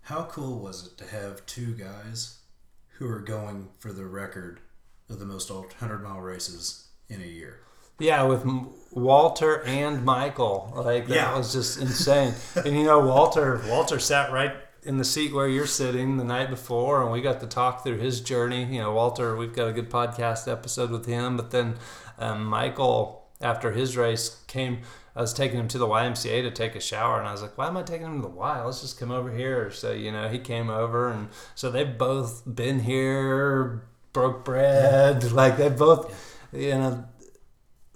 How cool was it to have two guys who are going for the record of the most 100-mile races in a year? Yeah, with Walter and Michael. Like, that was just insane. And, you know, Walter sat right in the seat where you're sitting the night before, and we got to talk through his journey. You know, Walter, we've got a good podcast episode with him. But then Michael, after his race, I was taking him to the YMCA to take a shower, and I was like, why am I taking him to the Y? Let's just come over here. So, you know, he came over, and so they've both been here, broke bread. Like, they both, you know,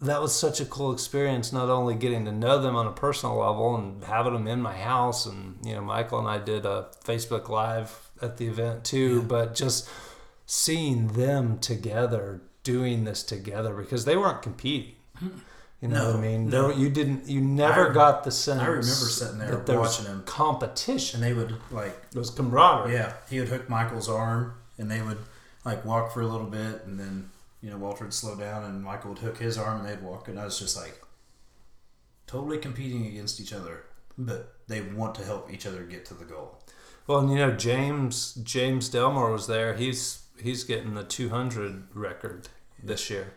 that was such a cool experience, not only getting to know them on a personal level and having them in my house. And, you know, Michael and I did a Facebook Live at the event too, but just seeing them together, doing this together, because they weren't competing. You know what I mean? No. You never got the sense. I remember sitting there watching them. Competition. And they would, like, it was camaraderie. Yeah. He would hook Michael's arm, and they would, like, walk for a little bit, and then, you know, Walter would slow down, and Michael would hook his arm, and they'd walk. And I was just like, totally competing against each other, but they want to help each other get to the goal. Well, and you know, James Delmore was there. He's getting the 200 record this year,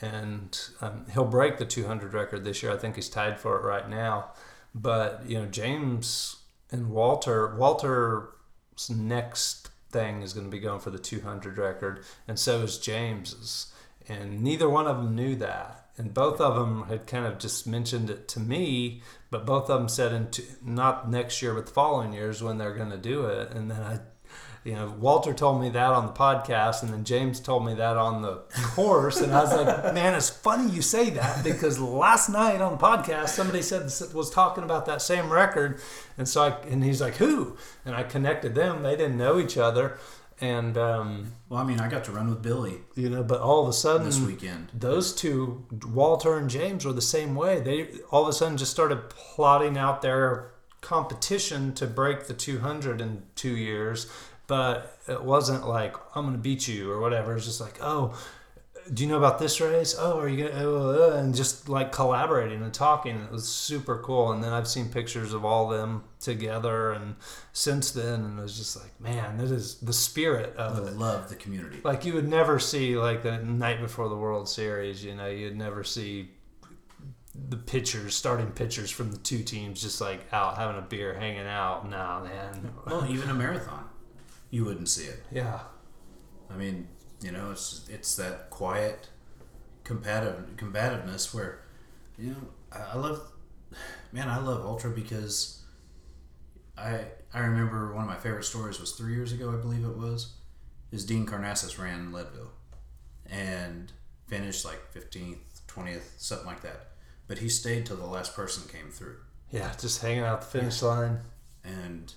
and he'll break the 200 record this year. I think he's tied for it right now. But you know, James and Walter's next thing is going to be going for the 200 record, and so is James's, and neither one of them knew that, and both of them had kind of just mentioned it to me, but both of them said not next year but the following years when they're going to do it. And then I, you know, Walter told me that on the podcast, and then James told me that on the course, and I was like, man, it's funny you say that, because last night on the podcast somebody was talking about that same record, and so and he's like, who? And I connected them. They didn't know each other. And well, I mean, I got to run with Billy, you know, but all of a sudden this weekend, those two, Walter and James, were the same way. They all of a sudden just started plotting out their competition to break the 200 in 2 years. But it wasn't like, I'm going to beat you or whatever. It's just like, oh, do you know about this race? Oh, are you going to... and just like collaborating and talking. It was super cool. And then I've seen pictures of all them together. And since then, and it was just like, man, that is the spirit of it. I love the community. Like, you would never see, like, the night before the World Series, you know, you'd never see the starting pitchers from the two teams just, like, out having a beer, hanging out. Nah, man. Well, even a marathon. you wouldn't see it. Yeah. I mean, you know, it's that quiet combativeness where, you know, I love Ultra because I remember one of my favorite stories was 3 years ago, I believe it was, is Dean Karnassus ran in Leadville and finished like 15th, 20th, something like that. But he stayed till the last person came through. Yeah, just hanging out the finish line. And,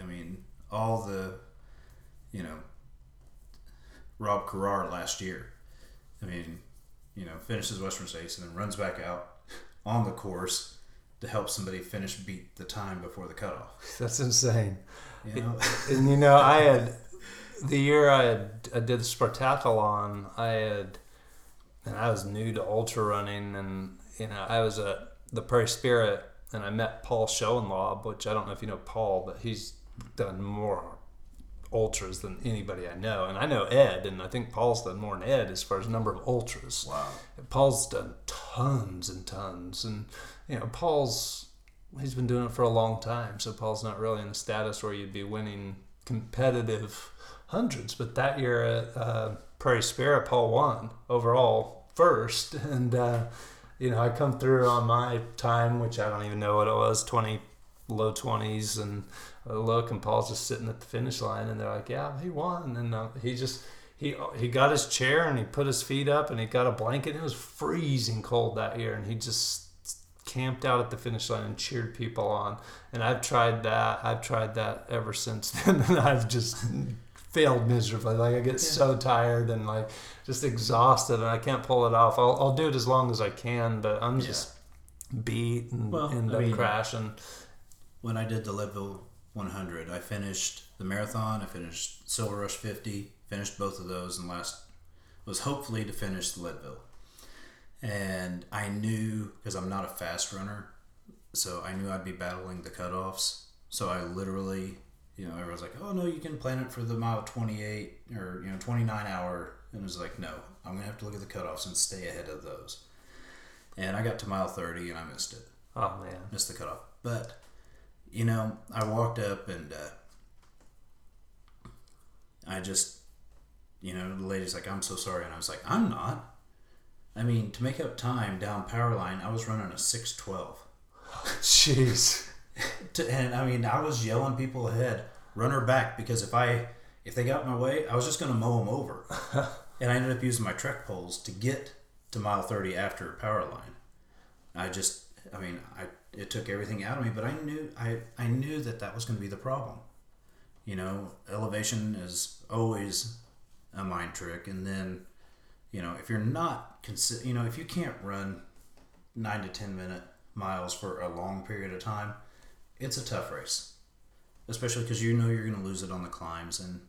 I mean, all the, you know, Rob Carrar last year, I mean, you know, finishes Western States and then runs back out on the course to help somebody finish, beat the time before the cutoff. That's insane. You know? And, you know, the year I did the Spartathlon, I was new to ultra running, and, you know, I was at the Prairie Spirit, and I met Paul Schoenlaub, which I don't know if you know Paul, but he's done more ultras than anybody I know. And I know Ed, and I think Paul's done more than Ed as far as number of ultras. Wow. And Paul's done tons and tons. And, you know, he's been doing it for a long time, so Paul's not really in a status where you'd be winning competitive hundreds. But that year at Prairie Spirit, Paul won overall first. And, you know, I come through on my time, which I don't even know what it was, low 20s, and I look, and Paul's just sitting at the finish line, and they're like, yeah, he won. And he got his chair, and he put his feet up, and he got a blanket. It was freezing cold that year, and he just camped out at the finish line and cheered people on. And I've tried that ever since then, and I've just failed miserably. Like, I get so tired and like just exhausted, and I can't pull it off. I'll do it as long as I can, but I'm just beat and end up crashing. When I did the Leadville 100, I finished the marathon. I finished Silver Rush 50. Finished both of those, and last was hopefully to finish the Leadville. And I knew, because I'm not a fast runner, so I knew I'd be battling the cutoffs. So I literally, you know, everyone's like, oh, no, you can plan it for the mile 28 or, you know, 29 hour. And it was like, no, I'm going to have to look at the cutoffs and stay ahead of those. And I got to mile 30 and I missed it. Oh, man. Missed the cutoff. But, you know, I walked up and I just, you know, the lady's like, I'm so sorry. And I was like, I'm not. I mean, to make up time down Power Line, I was running a 6:12. Jeez. And I mean, I was yelling people ahead, run her back, because if they got in my way, I was just going to mow them over. And I ended up using my trek poles to get to mile 30 after Power Line. It took everything out of me, but I knew that was going to be the problem. You know, elevation is always a mind trick, and then, you know, if you're not you know, if you can't run 9 to 10 minute miles for a long period of time, it's a tough race, especially because you know you're going to lose it on the climbs. And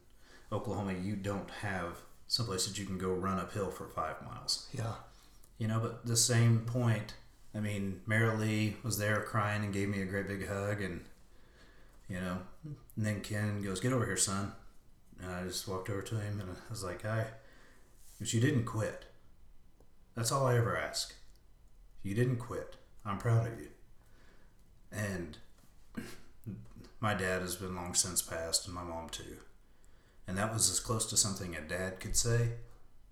Oklahoma, you don't have someplace that you can go run uphill for 5 miles. Yeah. You know, but the same point, I mean, Mary Lee was there crying and gave me a great big hug, and, you know, and then Ken goes, get over here, son. And I just walked over to him, and I was like, hi. But you didn't quit. That's all I ever ask. You didn't quit. I'm proud of you. And my dad has been long since passed, and my mom too. And that was as close to something a dad could say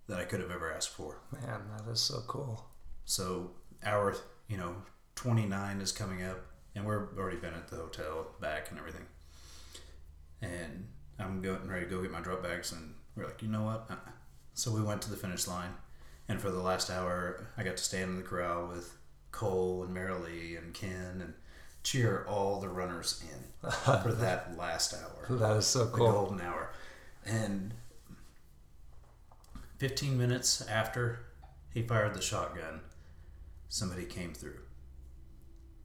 that I could have ever asked for. Man, that is so cool. So our, you know, 29 is coming up, and we're already been at the hotel, back and everything. And I'm getting ready to go get my drop bags, and we're like, you know what? Uh-uh. So we went to the finish line, and for the last hour, I got to stand in the corral with Cole and Mary Lee and Ken and cheer all the runners in for that last hour. That is so cool. The golden hour. And 15 minutes after he fired the shotgun, somebody came through.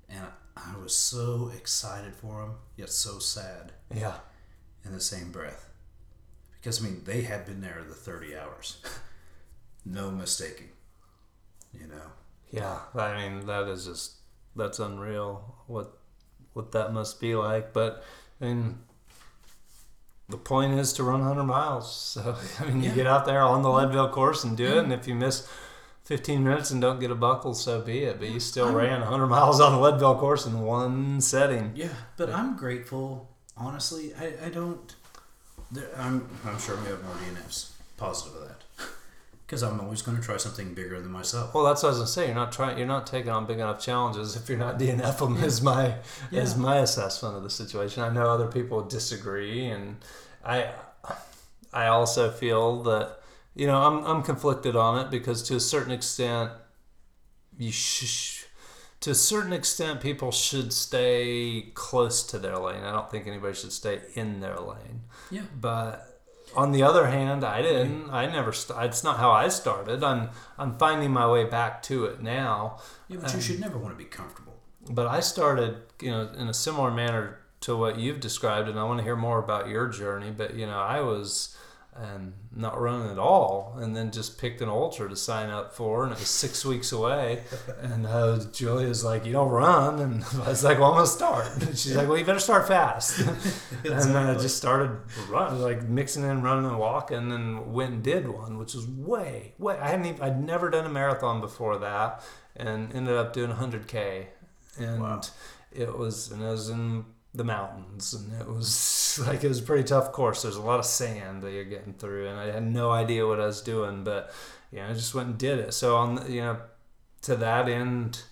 And I was so excited for him, yet so sad. Yeah. In the same breath. Because, I mean, they had been there the 30 hours. No mistaking. You know? Yeah. I mean, that is just... That's unreal what that must be like. But I mean, the point is to run 100 miles. So I mean, you get out there on the Leadville course and do it. And if you miss 15 minutes and don't get a buckle, so be it. But you still ran 100 miles on the Leadville course in one setting. Yeah, but I'm grateful. Honestly, I don't. I'm sure we have more DNFs. Positive of that. Because I'm always going to try something bigger than myself. Well, that's what I was going to say. You're not taking on big enough challenges if you're not DNF them. Is my assessment of the situation. I know other people disagree, and I also feel that I'm conflicted on it because to a certain extent, to a certain extent, people should stay close to their lane. I don't think anybody should stay in their lane. Yeah, but. On the other hand, I didn't. I never. It's not how I started. I'm finding my way back to it now. Yeah, but you should never want to be comfortable. But I started, in a similar manner to what you've described, and I want to hear more about your journey. But I was not running at all, and then just picked an ultra to sign up for, and it was 6 weeks away. And Julia's like, "You don't run," and I was like, "Well, I'm gonna start." And she's like, "Well, you better start fast." Exactly. And then I just started running, like mixing in running and walking, and went and did one, which was way. I'd never done a marathon before that, and ended up doing 100K, and wow. It was in the mountains, and it was a pretty tough course. There's a lot of sand that you're getting through, and I had no idea what I was doing, but I just went and did it. So to that end,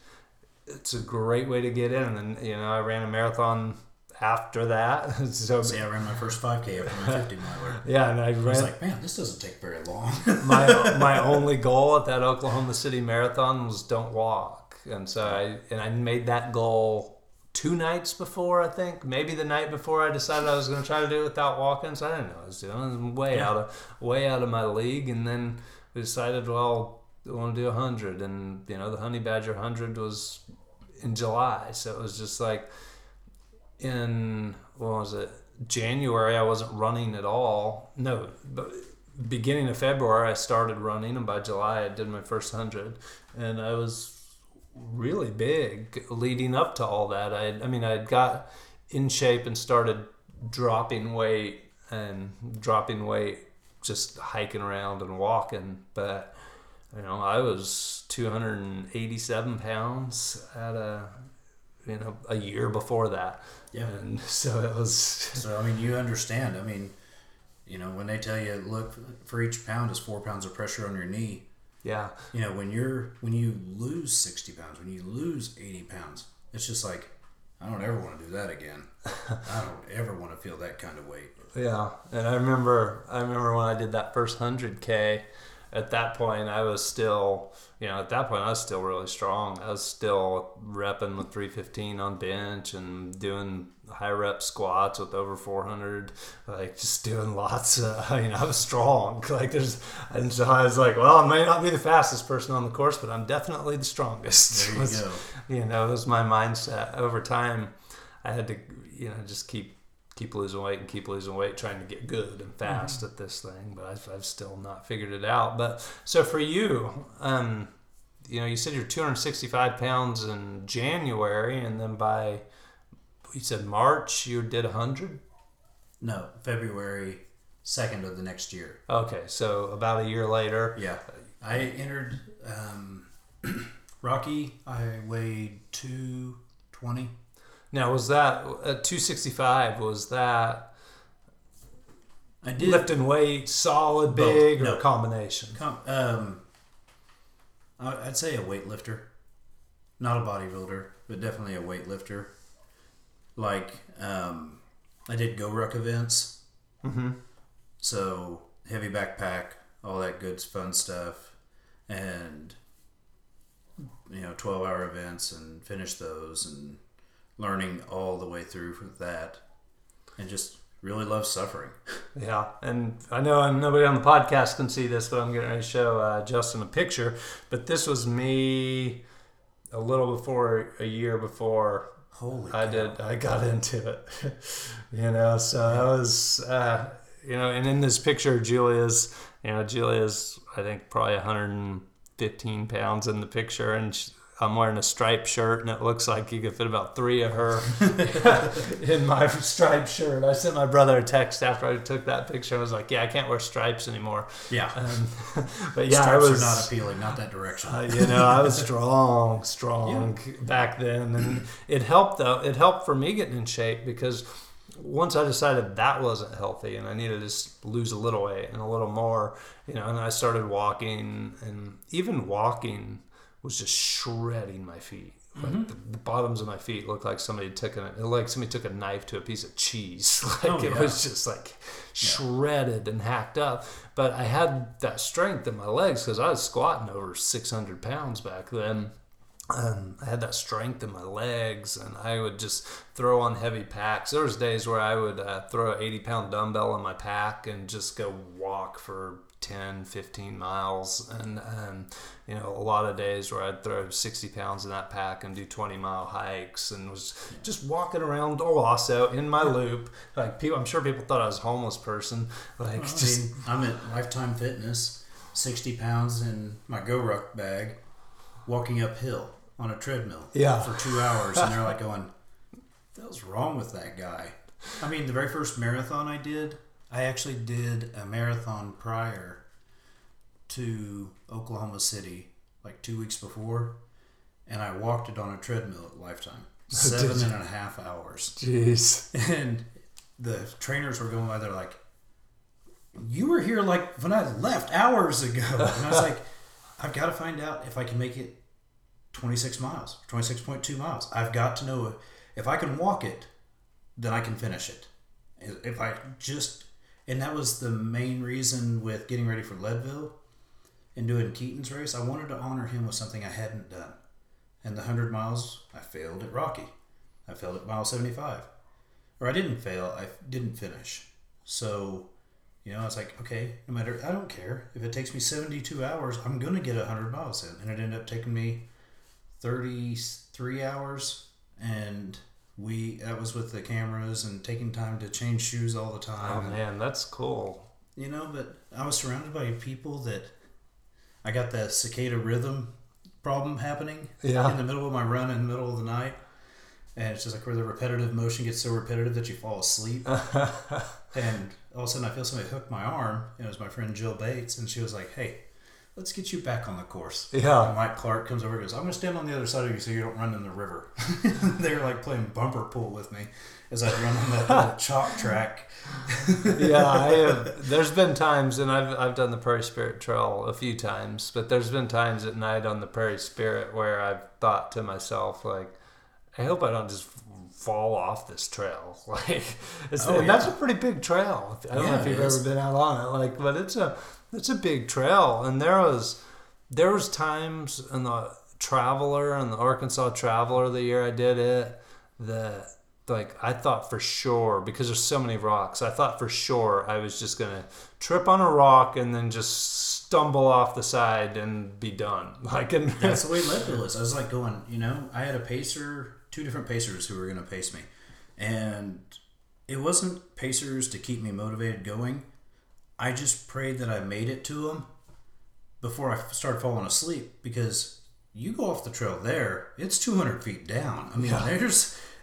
it's a great way to get in. And then I ran a marathon after that. I ran my first 5K after my 50 miler. Yeah, and I was like, man, this doesn't take very long. my only goal at that Oklahoma City marathon was don't walk, and so I made that goal. 2 nights before, I think, maybe the night before, I decided I was going to try to do it without walking. So I didn't know what I was doing. I was way out of my league. And then we decided, well, I want to do 100. And the Honey Badger 100 was in July, so it was just like January. I wasn't running at all. No, but beginning of February I started running, and by July I did my first 100, and I was really big leading up to all that. I got in shape and started dropping weight, just hiking around and walking. But I was 287 pounds at a year before that. Yeah, and so it was. So you understand. When they tell you, look, for each pound is 4 pounds of pressure on your knee. Yeah. When you lose 60 pounds, when you lose 80 pounds, it's just like, I don't ever want to do that again. I don't ever want to feel that kind of weight. Yeah. And I remember when I did that first 100K, at that point, I was still really strong. I was still repping with 315 on bench and doing high rep squats with over 400, like just doing lots of, I was strong. And so I was like, well, I may not be the fastest person on the course, but I'm definitely the strongest. There you go. It was my mindset. Over time, I had to, just keep losing weight, trying to get good and fast at this thing, but I've still not figured it out. But so for you, you said you're 265 pounds in January, and then by, you said March, you did 100? No, February 2nd of the next year. Okay, so about a year later. Yeah. I entered Rocky. I weighed 220. Now, was that, at 265, was that lifting weight, solid, big, or combination? I'd say a weightlifter. Not a bodybuilder, but definitely a weightlifter. I did go-ruck events. Mm-hmm. So, heavy backpack, all that good, fun stuff. And, 12-hour events and finished those and learning all the way through for that, and just really love suffering. Yeah, and I know nobody on the podcast can see this, but I'm going to show Justin a picture. But this was me a year before. Holy cow. I got into it. I was, and in this picture, Julia's I think probably 115 pounds in the picture, and I'm wearing a striped shirt, and it looks like you could fit about 3 of her in my striped shirt. I sent my brother a text after I took that picture. I was like, yeah, I can't wear stripes anymore. Yeah. But yeah, stripes are not appealing, not that direction. I was strong back then. And it helped for me getting in shape because once I decided that wasn't healthy and I needed to just lose a little weight and a little more, you know, and I started walking, and even walking was just shredding my feet. Like the bottoms of my feet looked like somebody took a knife to a piece of cheese. It was just like shredded and hacked up. But I had that strength in my legs because I was squatting over 600 pounds back then. I had that strength in my legs, and I would just throw on heavy packs. There was days where I would throw an 80-pound dumbbell on my pack and just go walk for 10, 15 miles. And, you know, a lot of days where I'd throw 60 pounds in that pack and do 20-mile hikes, and was just walking around Owasso in my loop. Like, people, I'm sure people thought I was a homeless person. Like, well, I'm at Lifetime Fitness, 60 pounds in my GoRuck bag, walking uphill on a treadmill for 2 hours, and they're like going, what the hell's wrong with that guy? I mean, the very first marathon I did, I actually did a marathon prior to Oklahoma City, like 2 weeks before, and I walked it on a treadmill at Lifetime. 7.5 hours. Jeez. And the trainers were going by, they're like, you were here like when I left hours ago. And I was like, I've got to find out if I can make it 26 miles, 26.2 miles. I've got to know if I can walk it, then I can finish it. If I just, and that was the main reason with getting ready for Leadville and doing Keaton's race. I wanted to honor him with something I hadn't done. And the 100 miles, I failed at Rocky. I failed at mile 75. Or I didn't fail, I didn't finish. So, you know, I was like, okay, no matter, I don't care. If it takes me 72 hours, I'm going to get 100 miles in. And it ended up taking me 33 hours. And that was with the cameras and taking time to change shoes all the time. Oh, and, man, that's cool. You know, but I was surrounded by people that I got that cicada rhythm problem happening in the middle of my run, in the middle of the night. And it's just like where the repetitive motion gets so repetitive that you fall asleep. And all of a sudden I feel somebody hook my arm. It was my friend Jill Bates, and she was like, hey, let's get you back on the course. Yeah. And Mike Clark comes over and goes, I'm going to stand on the other side of you so you don't run in the river. They were like playing bumper pool with me as I'd run on that little chalk track. Yeah, I have. There's been times, and I've done the Prairie Spirit Trail a few times, but there's been times at night on the Prairie Spirit where I've thought to myself, like, I hope I don't just fall off this trail. Like, that's a pretty big trail. I don't know if you've ever been out on it, like, but it's a big trail. And there was times in the Traveler and the Arkansas Traveler the year I did it that, like, I thought for sure, because there's so many rocks, I thought for sure I was just gonna trip on a rock and then just stumble off the side and be done. That's the way Leadville is. I was like going, you know, I had a pacer, two different pacers who were gonna pace me, and it wasn't pacers to keep me motivated going. I just prayed that I made it to them before I started falling asleep, because you go off the trail there, it's 200 feet down. I mean,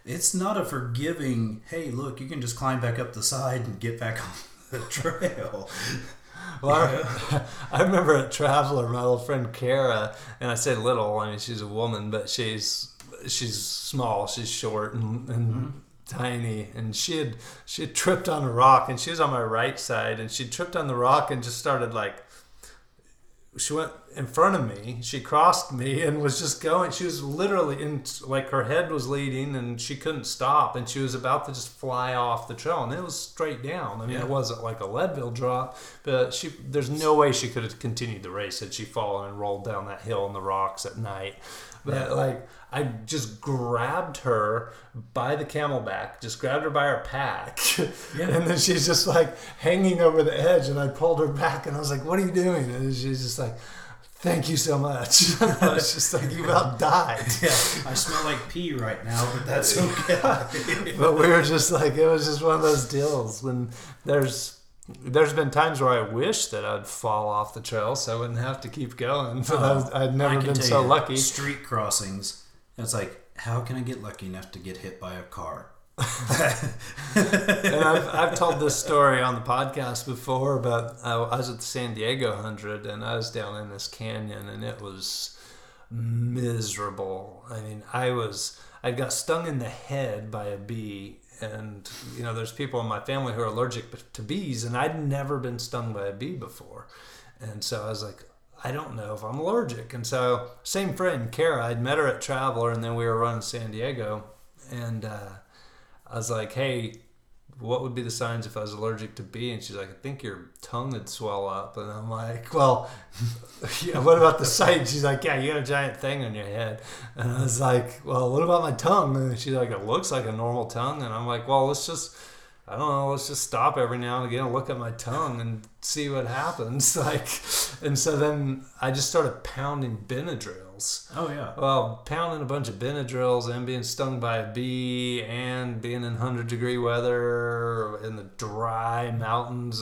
it's not a forgiving, hey, look, you can just climb back up the side and get back on the trail. Well, yeah. I remember at Traveler, my little friend Kara, and I say little, I mean, she's a woman, but she's small, she's short and tiny, and she had tripped on a rock, and she was on my right side, and she tripped on the rock and just started, like, she went in front of me, she crossed me, and was just going. She was literally in, like, her head was leading, and she couldn't stop, and she was about to just fly off the trail, and it was straight down. I mean, it wasn't like a Leadville drop, but there's no way she could have continued the race had she fallen and rolled down that hill on the rocks at night. But, like, I just grabbed her by the camelback, just grabbed her by her pack, and then she's just, like, hanging over the edge, and I pulled her back, and I was like, what are you doing? And she's just like, thank you so much. I was just like, you about died. Yeah, I smell like pee right now, but that's okay. But we were just like, it was just one of those deals when there's been times where I wish that I'd fall off the trail so I wouldn't have to keep going. But I'd never been so lucky. Street crossings, it's like, how can I get lucky enough to get hit by a car? And I've told this story on the podcast before, but I was at the San Diego 100, and I was down in this canyon, and it was miserable. I mean, I got stung in the head by a bee. And, you know, there's people in my family who are allergic to bees, and I'd never been stung by a bee before. And so I was like, I don't know if I'm allergic. And so same friend, Kara, I'd met her at Traveler, and then we were running San Diego. And I was like, hey, what would be the signs if I was allergic to bee? And she's like, I think your tongue would swell up. And I'm like, well, yeah, what about the sight? She's like, yeah, you got a giant thing on your head. And I was like, well, what about my tongue? And she's like, it looks like a normal tongue. And I'm like, well, let's just stop every now and again and look at my tongue and see what happens. Like, and so then I just started pounding Benadryls. Oh, yeah. Well, pounding a bunch of Benadryls and being stung by a bee and being in 100-degree weather in the dry mountains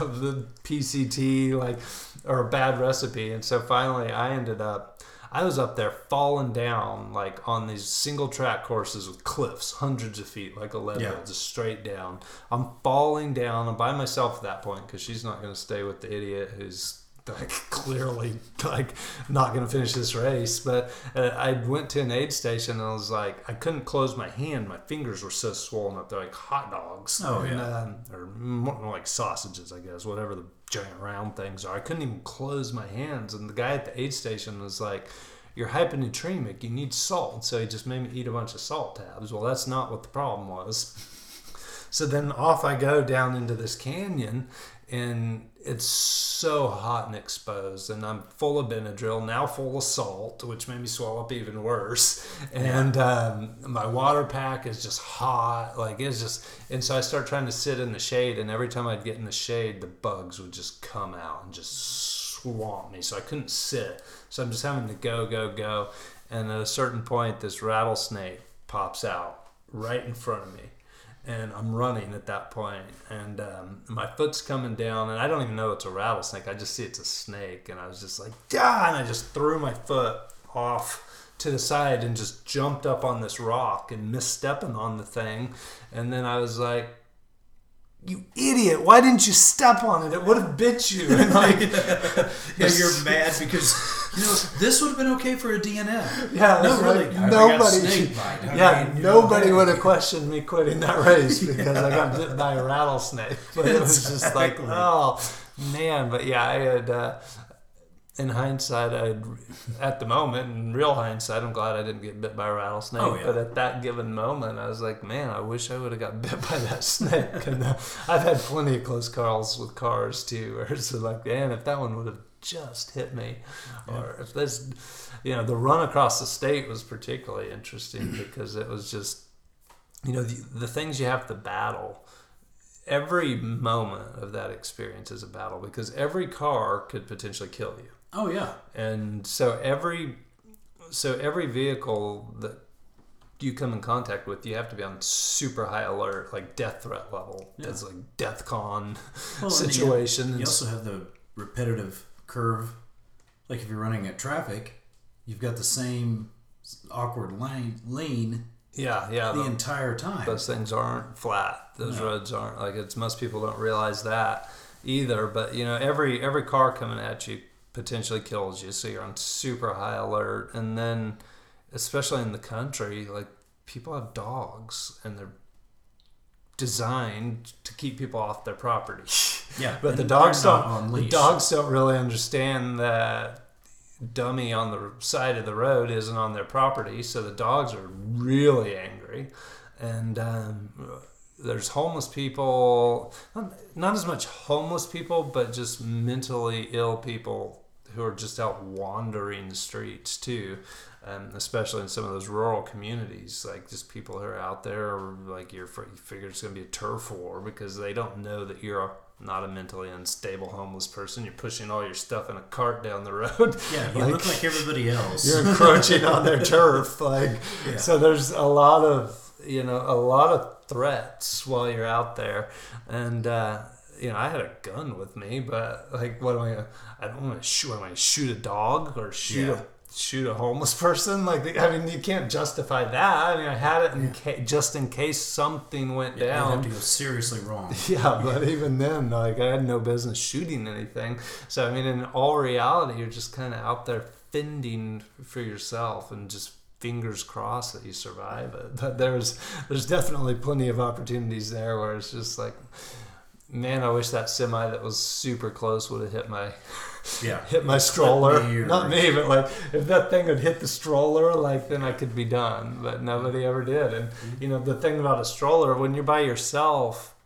of the PCT, like, or a bad recipe. And so finally I was up there falling down, like, on these single track courses with cliffs, hundreds of feet, like a level, just straight down. I'm falling down. I'm by myself at that point because she's not going to stay with the idiot who's, like, clearly, like, not going to finish this race. But I went to an aid station, and I was like, I couldn't close my hand. My fingers were so swollen up. They're like hot dogs. Oh, and, yeah. Or more like sausages, I guess, whatever the giant round things are. I couldn't even close my hands, and the guy at the aid station was like, you're hyponatremic, you need salt. So he just made me eat a bunch of salt tabs. Well, that's not what the problem was. So then off I go down into this canyon, and it's so hot and exposed, and I'm full of Benadryl, now full of salt, which made me swell up even worse. And my water pack is just hot, like, it's just. And so I start trying to sit in the shade, and every time I'd get in the shade, the bugs would just come out and just swamp me. So I couldn't sit. So I'm just having to go. And at a certain point, this rattlesnake pops out right in front of me. And I'm running at that point, and my foot's coming down, and I don't even know it's a rattlesnake. I just see it's a snake, and I was just like, ah! And I just threw my foot off to the side and just jumped up on this rock and misstepping on the thing. And then I was like, you idiot, why didn't you step on it? It would have bit you. And like, yeah, you're mad because, you know, this would have been okay for a DNF. Yeah, no, really. Like, nobody would have questioned me quitting that race because I got bit by a rattlesnake. But it was just like, oh, man. But yeah, I had, in hindsight, at the moment, in real hindsight, I'm glad I didn't get bit by a rattlesnake. Oh, yeah. But at that given moment, I was like, man, I wish I would have got bit by that snake. And I've had plenty of close calls with cars, too, where it's like, man, if that one would have just hit me. Yeah. Or if this, you know, the run across the state was particularly interesting because it was just, you know, the things you have to battle. Every moment of that experience is a battle because every car could potentially kill you. Oh, yeah. And so every vehicle that you come in contact with, you have to be on super high alert, like death threat level. Yeah. That's like death con situation. You also have the repetitive curve. Like if you're running at traffic, you've got the same awkward lane. Yeah, yeah. The entire time. Those things aren't flat. Those roads aren't. Like, it's most people don't realize that either. But, you know, every car coming at you potentially kills you. So you're on super high alert. And then, especially in the country, like, people have dogs. And they're designed to keep people off their property. Yeah. But the dogs don't really understand that dummy on the side of the road isn't on their property, so the dogs are really angry. And there's homeless people, not as much homeless people, but just mentally ill people who are just out wandering the streets too, especially in some of those rural communities, like just people who are out there, like you figure it's going to be a turf war because they don't know that you're not a mentally unstable homeless person. You're pushing all your stuff in a cart down the road. Yeah, you look like everybody else. You're encroaching on their turf. So there's a lot of threats while you're out there. And you know, I had a gun with me, but like, what am I going to shoot a dog or shoot a homeless person? Like, I mean, you can't justify that. I mean, I had it just in case something went down. You have to go seriously wrong. Yeah, but even then, like, I had no business shooting anything. So, I mean, in all reality, you're just kind of out there fending for yourself and just fingers crossed that you survive it. But there's definitely plenty of opportunities there where it's just like, man, I wish that semi that was super close would have hit my hit my stroller. Not me, but like if that thing had hit the stroller, like then I could be done. But nobody ever did. And you know, the thing about a stroller, when you're by yourself,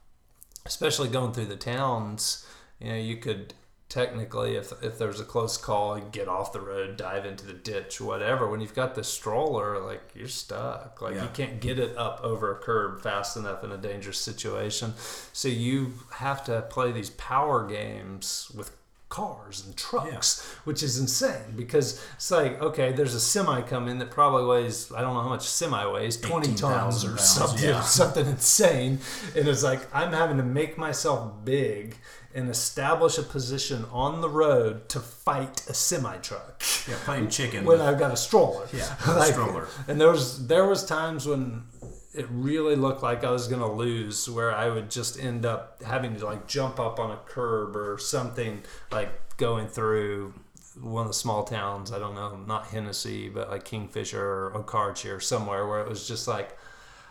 especially going through the towns, you know, you could technically, if there's a close call, you get off the road, dive into the ditch, whatever. When you've got the stroller, like you're stuck. Like you can't get it up over a curb fast enough in a dangerous situation. So you have to play these power games with cars and trucks, which is insane because it's like, okay, there's a semi come in that probably weighs, I don't know how much semi weighs, 20 tons or something, something insane. And it's like, I'm having to make myself big and establish a position on the road to fight a semi-truck. Yeah, fighting chicken. When I've got a stroller. Yeah, like, a stroller. And there was times when it really looked like I was going to lose, where I would just end up having to like jump up on a curb or something, like going through one of the small towns, I don't know, not Hennessy, but like Kingfisher or Okarche or somewhere, where it was just like,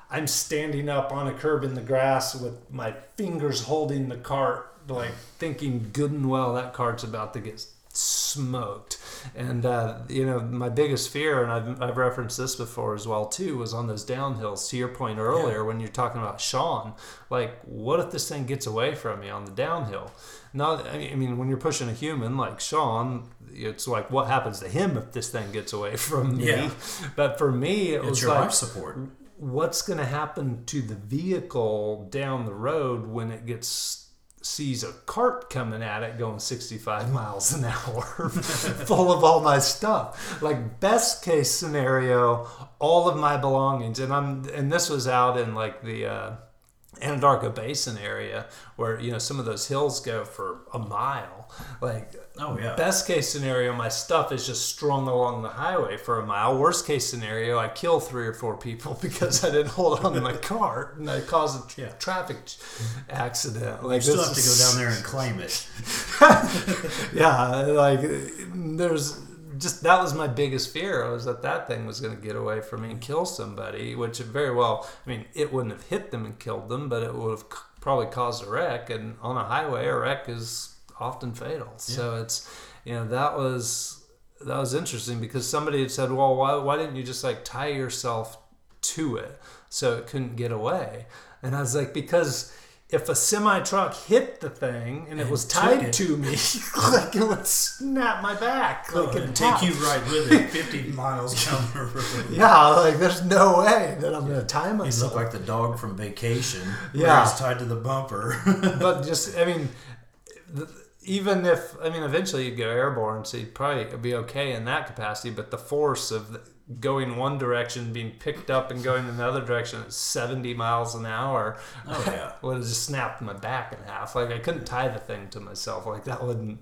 I'm standing up on a curb in the grass with my fingers holding the cart, like thinking good and well that cart's about to get smoked. And you know, my biggest fear, and I've referenced this before as well too, was on those downhills, to your point earlier, when you're talking about Sean, like what if this thing gets away from me on the downhill? Now, I mean, when you're pushing a human like Sean, it's like, what happens to him if this thing gets away from me? But for me, it was your like life support. What's going to happen to the vehicle down the road when it sees a cart coming at it going 65 miles an hour full of all my stuff? Like best case scenario, all of my belongings. And this was out in like the Anadarko Basin area, where you know some of those hills go for a mile. Like best case scenario, my stuff is just strung along the highway for a mile. Worst case scenario, I kill 3 or 4 people because I didn't hold on to my cart and I caused a traffic accident. Like, you still have to go down there and claim it. That was my biggest fear, was that thing was going to get away from me and kill somebody, which very well, I mean, it wouldn't have hit them and killed them, but it would have probably caused a wreck. And on a highway, a wreck is often fatal. Yeah. So it's, you know, that was interesting because somebody had said, well, why didn't you just like tie yourself to it so it couldn't get away? And I was like, because if a semi-truck hit the thing and it was tied to me, like it would snap my back. Like it'd take you right with it 50 miles down the road. Yeah, like there's no way that I'm going to tie myself. You look like the dog from Vacation. Yeah. He's tied to the bumper. But just, I mean, even if, I mean, eventually you'd go airborne, so you'd probably be okay in that capacity, but the force of going one direction, being picked up and going in the other direction at 70 miles an hour would have just snapped my back in half. Like I couldn't tie the thing to myself. Like that wouldn't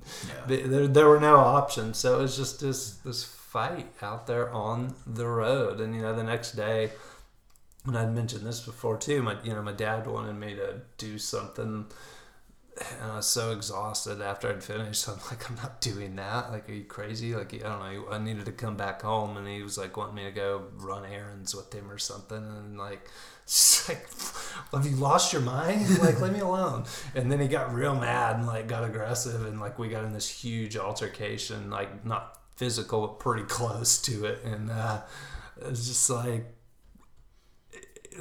there were no options. So it was just this fight out there on the road. And you know, the next day, and I'd mentioned this before too, my dad wanted me to do something. And I was so exhausted after I'd finished. So I'm like, I'm not doing that. Like, are you crazy? Like, I don't know. I needed to come back home, and he was like wanting me to go run errands with him or something. And like, just like, have you lost your mind? Like, leave me alone. And then he got real mad and like got aggressive, and like we got in this huge altercation. Like, not physical, but pretty close to it. And it was just like,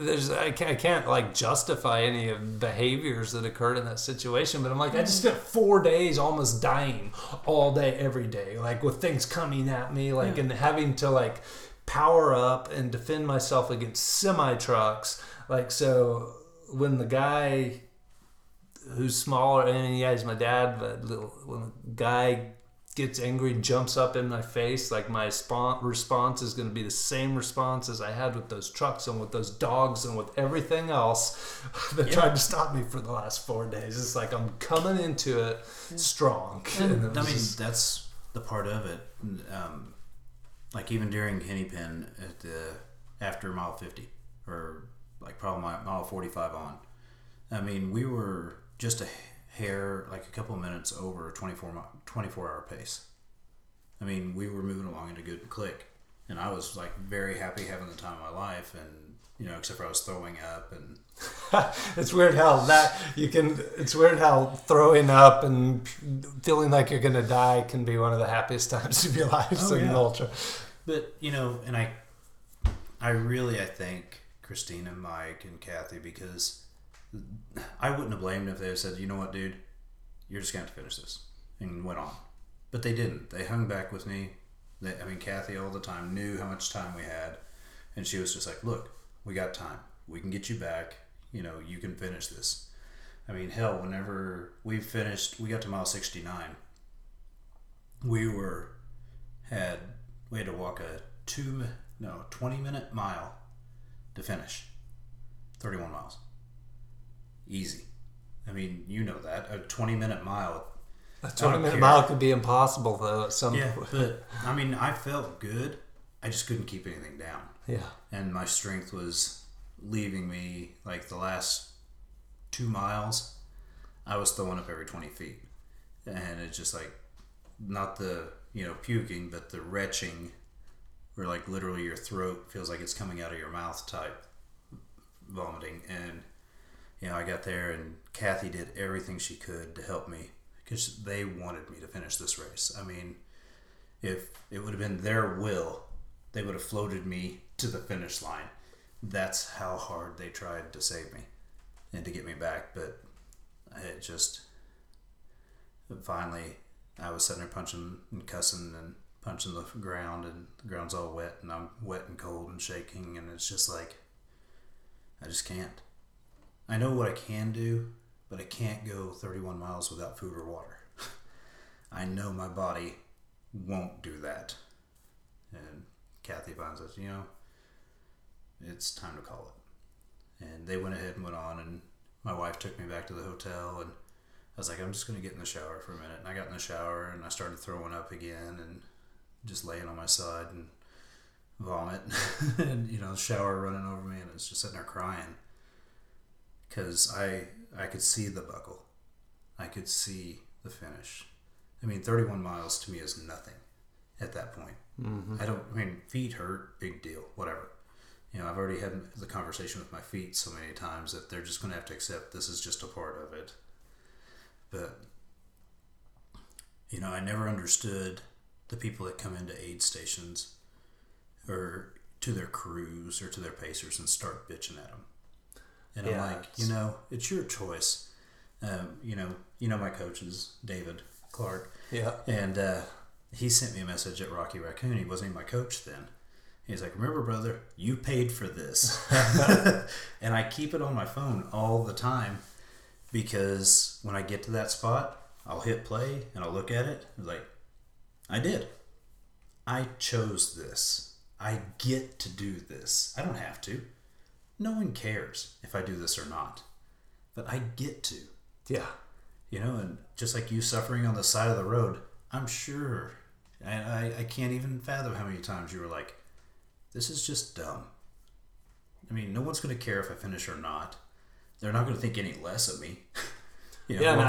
I can't like justify any of behaviors that occurred in that situation, but I'm like, I just spent 4 days almost dying all day every day, like with things coming at me, like and having to like power up and defend myself against semi trucks. Like, so when the guy who's smaller, and he is my dad, but when the guy gets angry, jumps up in my face, like my response is going to be the same response as I had with those trucks and with those dogs and with everything else that tried to stop me for the last 4 days. It's like I'm coming into it strong. And I mean, that's the part of it. Like even during Hennepin at after mile 50 or like probably mile 45 on, I mean, we were just hair like a couple of minutes over a 24 hour pace. I mean, we were moving along at a good click, And I was like very happy, having the time of my life, and except for I was throwing up and. It's weird how it's weird how throwing up and feeling like you're gonna die can be one of the happiest times of your life. Oh, in ultra. But and I thank Christine and Mike and Kathy, because I wouldn't have blamed them if they had said, "You know what, dude, you're just gonna have to finish this," and went on. But they didn't. They hung back with me. Kathy all the time knew how much time we had, and she was just like, "Look, we got time. We can get you back. You can finish this." I mean, hell, whenever we finished, we got to mile 69. We had to walk a 20-minute mile to finish 31 miles. Easy. I mean, that a 20-minute mile. A 20-minute mile could be impossible, though. At some point. But I mean, I felt good. I just couldn't keep anything down. Yeah. And my strength was leaving me, like the last 2 miles, I was throwing up every 20 feet. And it's just like, not the, puking, but the retching, where like literally your throat feels like it's coming out of your mouth type vomiting. And, I got there, and Kathy did everything she could to help me, because they wanted me to finish this race. I mean, if it would have been their will, they would have floated me to the finish line. That's how hard they tried to save me and to get me back. But it just, finally, I was sitting there punching and cussing and punching the ground, and the ground's all wet, and I'm wet and cold and shaking, and it's just like, I just can't. I know what I can do, but I can't go 31 miles without food or water. I know my body won't do that. And Kathy finds us, it's time to call it. And they went ahead and went on, and my wife took me back to the hotel, and I was like, I'm just going to get in the shower for a minute. And I got in the shower, and I started throwing up again and just laying on my side and vomit and, the shower running over me, and I was just sitting there crying, because I could see the buckle. I could see the finish. I mean, 31 miles to me is nothing at that point. Mm-hmm. Feet hurt, big deal, whatever. I've already had the conversation with my feet so many times that they're just going to have to accept this is just a part of it. But, I never understood the people that come into aid stations or to their crews or to their pacers and start bitching at them. And I'm like, it's your choice. My coach is David Clark. Yeah. And he sent me a message at Rocky Raccoon. He wasn't even my coach then. He's like, remember, brother, you paid for this. And I keep it on my phone all the time, because when I get to that spot, I'll hit play and I'll look at it. And like, I did. I chose this. I get to do this. I don't have to. No one cares if I do this or not. But I get to. Yeah. And just like you suffering on the side of the road, I'm sure. And I can't even fathom how many times you were like, this is just dumb. I mean, no one's going to care if I finish or not. They're not going to think any less of me. And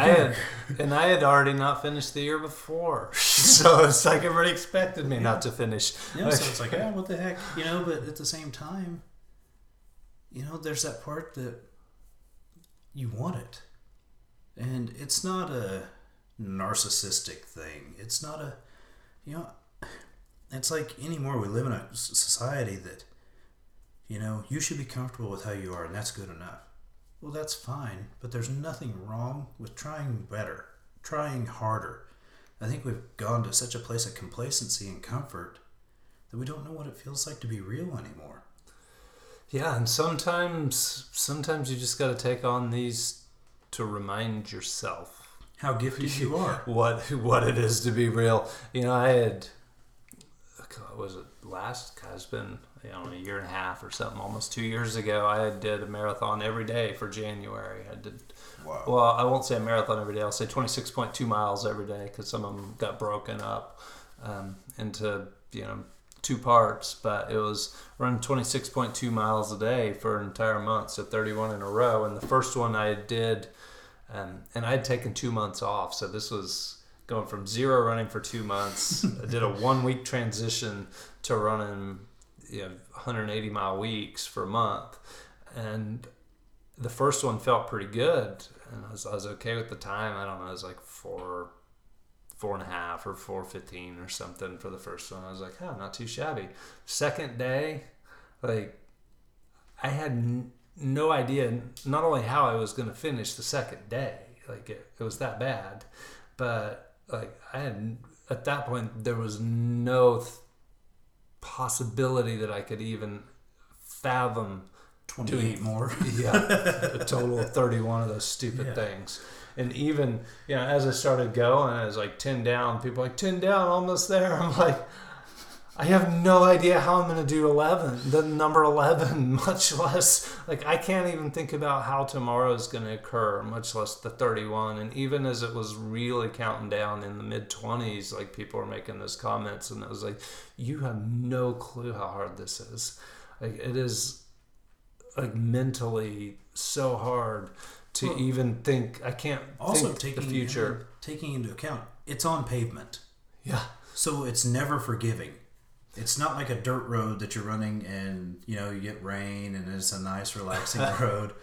I had already not finished the year before. So it's like everybody expected me not to finish. Yeah, so it's like, oh, what the heck? But at the same time, there's that part that you want it. And it's not a narcissistic thing. It's not a, it's like anymore we live in a society that, you should be comfortable with how you are, and that's good enough. Well, that's fine, but there's nothing wrong with trying better, trying harder. I think we've gone to such a place of complacency and comfort that we don't know what it feels like to be real anymore. Yeah, and sometimes you just got to take on these to remind yourself how gifted you are, what it is to be real. I had... was it last? It's been a year and a half or something, almost 2 years ago. I did a marathon every day for January. I did. Wow. Well, I won't say a marathon every day. I'll say 26.2 miles every day, because some of them got broken up into 2 parts. But it was running 26.2 miles a day for an entire month, so 31 in a row. And the first one I did, and I'd taken 2 months off, so this was going from zero running for 2 months. I did a 1 week transition to running 180 mile weeks for a month. And the first one felt pretty good. And I was okay with the time. I don't know. I was like 4.5 or 4:15 or something for the first one. I was like, not too shabby. Second day, I had no idea not only how I was going to finish the second day. It was that bad. But I had, at that point, there was no possibility that I could even fathom doing more. A total of 31 of those stupid things. And even, as I started going, I was 10 down. People were 10 down, almost there. I'm I have no idea how I'm going to do 11, the number 11, much less. I can't even think about how tomorrow is going to occur, much less the 31. And even as it was really counting down in the mid-20s, people were making those comments. And it was you have no clue how hard this is. It is, mentally so hard to even think. I can't also think the future. Taking into account, it's on pavement. Yeah. So it's never forgiving. It's not like a dirt road that you're running and, you get rain and it's a nice, relaxing road.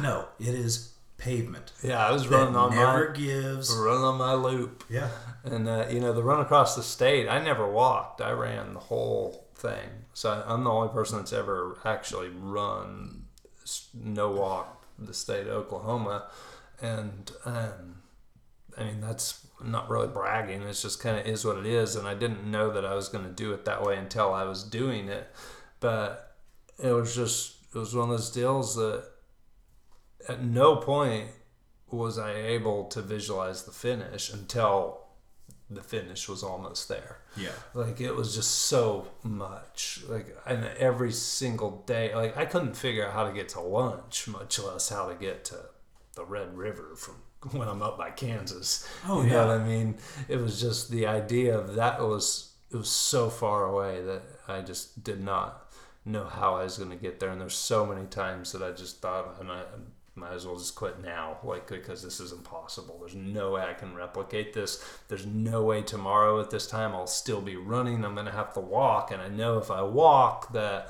No, it is pavement. Yeah, I was running on my loop. Yeah. And, the run across the state, I never walked. I ran the whole thing. So I'm the only person that's ever actually run, no walk, the state of Oklahoma. And, that's not really bragging. It's just kind of is what it is. And I didn't know that I was going to do it that way until I was doing it. But it was one of those deals that at no point was I able to visualize the finish until the finish was almost there. Yeah. It was just so much. And every single day, I couldn't figure out how to get to lunch, much less how to get to the Red River from when I'm up by Kansas. Oh, you know what I mean? It was just the idea of that it was so far away that I just did not know how I was going to get there. And there's so many times that I just thought, I might as well just quit now, because this is impossible. There's no way I can replicate this. There's no way tomorrow at this time I'll still be running. I'm going to have to walk. And I know if I walk that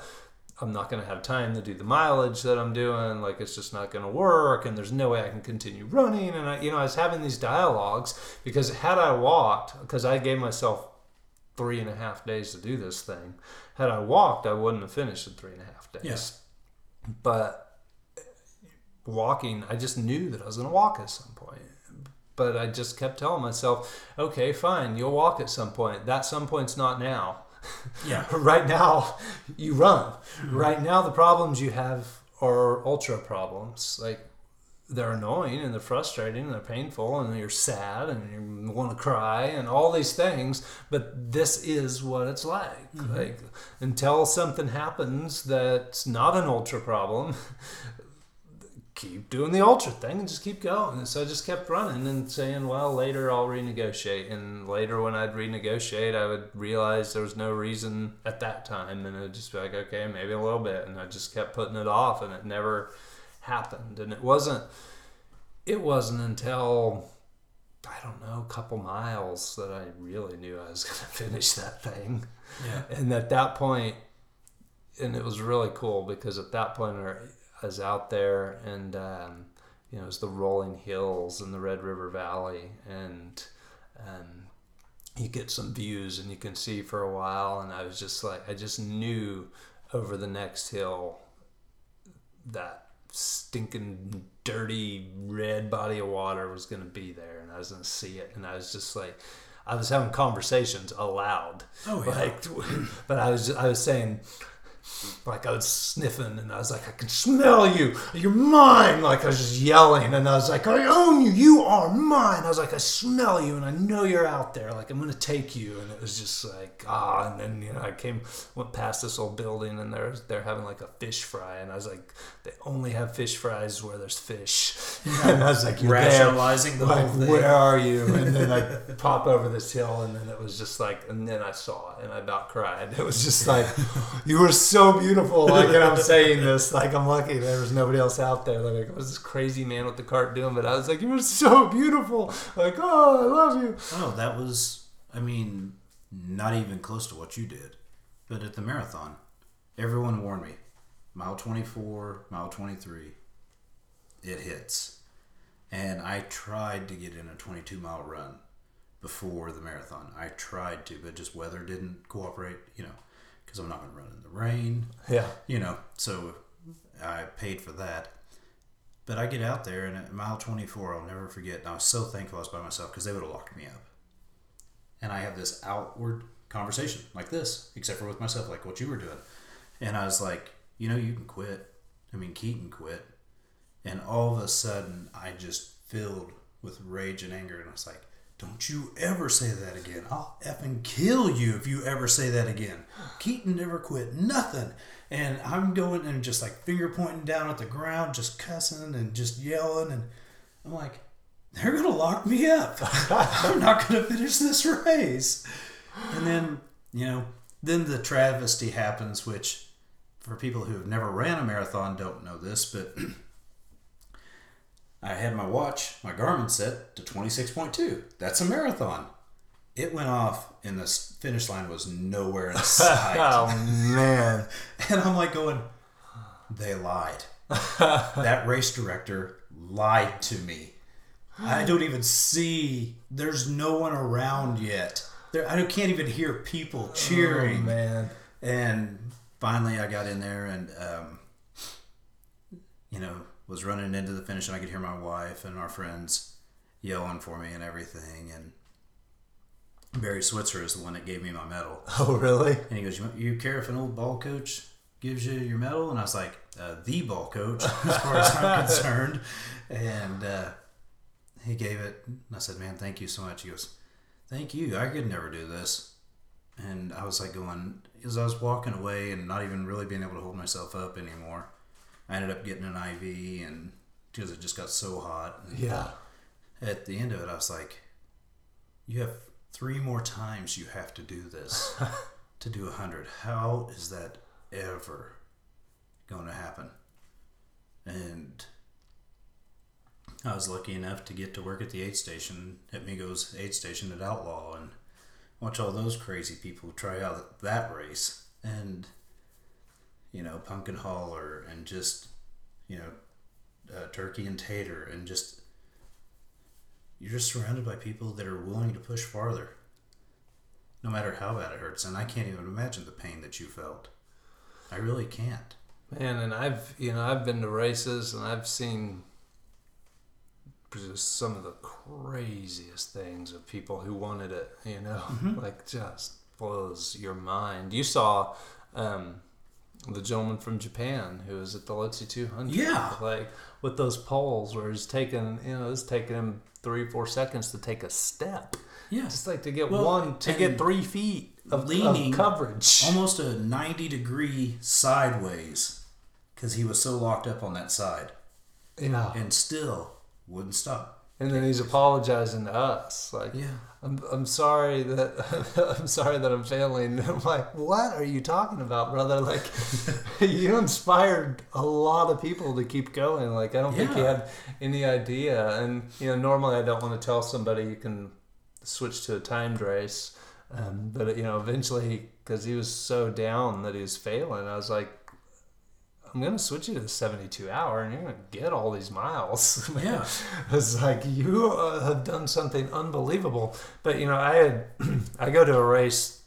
I'm not going to have time to do the mileage that I'm doing. It's just not going to work, and there's no way I can continue running. And I was having these dialogues, because had I walked, because I gave myself 3.5 days to do this thing. Had I walked, I wouldn't have finished in 3.5 days. Yes. Yeah. But walking, I just knew that I was going to walk at some point. But I just kept telling myself, okay, fine, you'll walk at some point. That some point's not now. Yeah. Right now, you run. Right now, the problems you have are ultra problems. They're annoying and they're frustrating and they're painful and you're sad and you want to cry and all these things. But this is what it's like. Mm-hmm. Until something happens that's not an ultra problem, keep doing the ultra thing and just keep going. And so I just kept running and saying, well, later I'll renegotiate. And later when I'd renegotiate, I would realize there was no reason at that time. And it would just be okay, maybe a little bit. And I just kept putting it off, and it never happened. And it wasn't until, a couple miles that I really knew I was going to finish that thing. Yeah. And at that point, and it was really cool, because at that point, I was out there, and it was the rolling hills and the Red River Valley, and you get some views and you can see for a while. And I was just I just knew over the next hill, that stinking dirty red body of water was going to be there, and I was going to see it. And I was just I was having conversations aloud. Oh yeah. But I was saying, I was sniffing, and I was I can smell you, you're mine. I was just yelling, and I was I own you, you are mine. I was I smell you, and I know you're out there, I'm gonna take you. And it was just and then I went past this old building, and they're having a fish fry, and I was they only have fish fries where there's fish. Yeah. And I was you're rationalizing the whole thing. Where are you? And then I pop over this hill, and then it was just and then I saw it, and I about cried. It was just you were so so beautiful. Like, and I'm saying this, like, I'm lucky there was nobody else out there. Like, what's this crazy man with the cart doing? But I was like, you were so beautiful. Like, oh, I love you. Oh, that was, I mean, not even close to what you did. But at the marathon, everyone warned me. Mile 24, mile 23, it hits. And I tried to get in a 22-mile run before the marathon. I tried to, but just weather didn't cooperate, you know, because I'm not going to run in the rain. Yeah. You know, so I paid for that. But I get out there, and at mile 24, I'll never forget, and I was so thankful I was by myself because they would have locked me up. And I have this outward conversation like this, except for with myself, like what you were doing. And I was like, you know, you can quit. I mean, Keaton quit. And all of a sudden, I just filled with rage and anger. And I was like, don't you ever say that again. I'll effing kill you if you ever say that again. Keaton never quit nothing. And I'm going and just like finger pointing down at the ground, just cussing and just yelling. And I'm like, they're going to lock me up. I'm not going to finish this race. And then, you know, then the travesty happens, which for people who have never ran a marathon don't know this, but I had my watch, my Garmin set to 26.2. That's a marathon. It went off and the finish line was nowhere in sight. Oh, man. And I'm like going, they lied. That race director lied to me. I don't even see. There's no one around yet. I can't even hear people cheering. Oh, man. And finally I got in there and, you know, was running into the finish and I could hear my wife and our friends yelling for me and everything. And Barry Switzer is the one that gave me my medal. Oh, really? And he goes, you care if an old ball coach gives you your medal? And I was like, the ball coach, as far as I'm concerned. And he gave it. And I said, man, thank you so much. He goes, thank you. I could never do this. And I was like going, as I was walking away and not even really being able to hold myself up anymore, I ended up getting an IV and because it just got so hot. And yeah. At the end of it, I was like, you have 3 more times you have to do this to do 100. How is that ever going to happen? And I was lucky enough to get to work at the aid station, at Migo's aid station at Outlaw, and watch all those crazy people try out that race. And, you know, Pumpkin Hauler and just, you know, Turkey and Tater and just, you're just surrounded by people that are willing to push farther, no matter how bad it hurts. And I can't even imagine the pain that you felt. I really can't. Man, and I've been to races and I've seen just some of the craziest things of people who wanted it, you know, mm-hmm. like just blows your mind. You saw the gentleman from Japan who was at the Lotsey 200, yeah, like with those poles where he's taking, you know, it's taking him 3-4 seconds to take a step, yeah, just like to get to get 3 feet of leaning of coverage, almost a 90-degree sideways because he was so locked up on that side, yeah, and still wouldn't stop. And then he's apologizing to us, like, yeah, I'm sorry that I'm failing. And I'm like, what are you talking about, brother? Like, you inspired a lot of people to keep going. Like, I don't think you had any idea. And, you know, normally I don't want to tell somebody you can switch to a timed race. But, you know, eventually, because he was so down that he was failing, I was like, I'm going to switch you to the 72 hour and you're going to get all these miles. Yeah. It's like, you have done something unbelievable. But, you know, I go to a race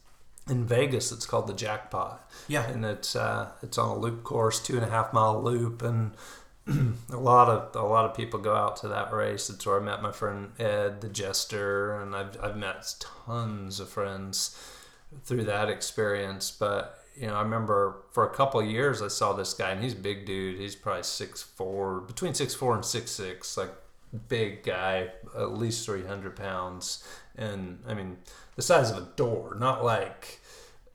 in Vegas. It's called the Jackpot. Yeah. And it's on a loop course, 2.5 mile loop. And a lot of people go out to that race. That's where I met my friend Ed, the jester. And I've met tons of friends through that experience. But, you know, I remember for a couple of years I saw this guy, and he's a big dude. He's probably 6'4", between 6'4" and 6'6", like big guy, at least 300 pounds. And, I mean, the size of a door, not like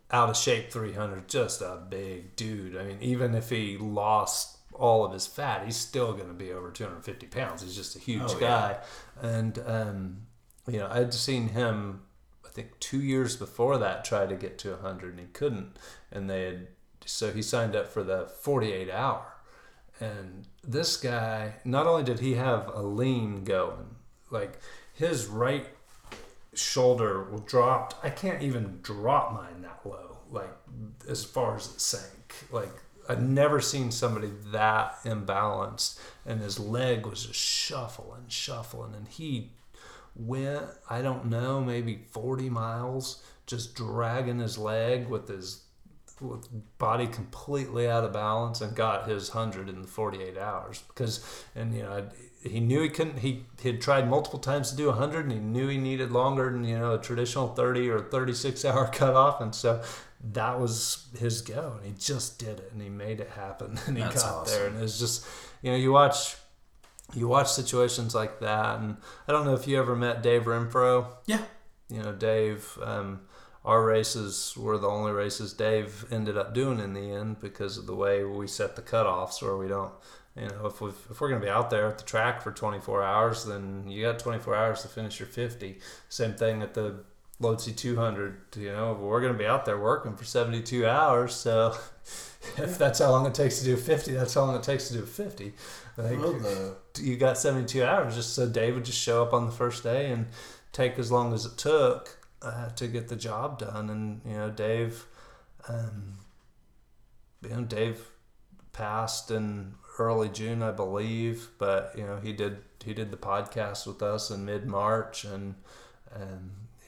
out of shape 300, just a big dude. I mean, even if he lost all of his fat, he's still going to be over 250 pounds. He's just a huge guy. And, you know, I'd seen him, I think 2 years before that, tried to get to 100 and he couldn't, and they had So he signed up for the 48 hour. And this guy, not only did he have a lean going, like his right shoulder dropped. I can't even drop mine that low, like as far as it sank. Like I'd never seen somebody that imbalanced, and his leg was just shuffling. And he went, I don't know, maybe 40 miles, just dragging his leg with his body completely out of balance, and got his 100 in the 48 hours because, and you know, he knew he couldn't, he had tried multiple times to do 100 and he knew he needed longer than, you know, a traditional 30 or 36 hour cutoff. And so that was his go, and he just did it and he made it happen and he got there. And it was just, you know, you watch situations like that. And I don't know if you ever met Dave Renfro. Yeah. You know, Dave, our races were the only races Dave ended up doing in the end because of the way we set the cutoffs, where we don't, you know, if we're going to be out there at the track for 24 hours, then you got 24 hours to finish your 50. Same thing at the Lotsey 200, you know, we're going to be out there working for 72 hours. So if that's how long it takes to do 50, that's how long it takes to do 50. Like, you got 72 hours. Just so Dave would just show up on the first day and take as long as it took to get the job done. And you know, Dave Dave passed in early June, I believe, but you know, he did the podcast with us in mid-March, and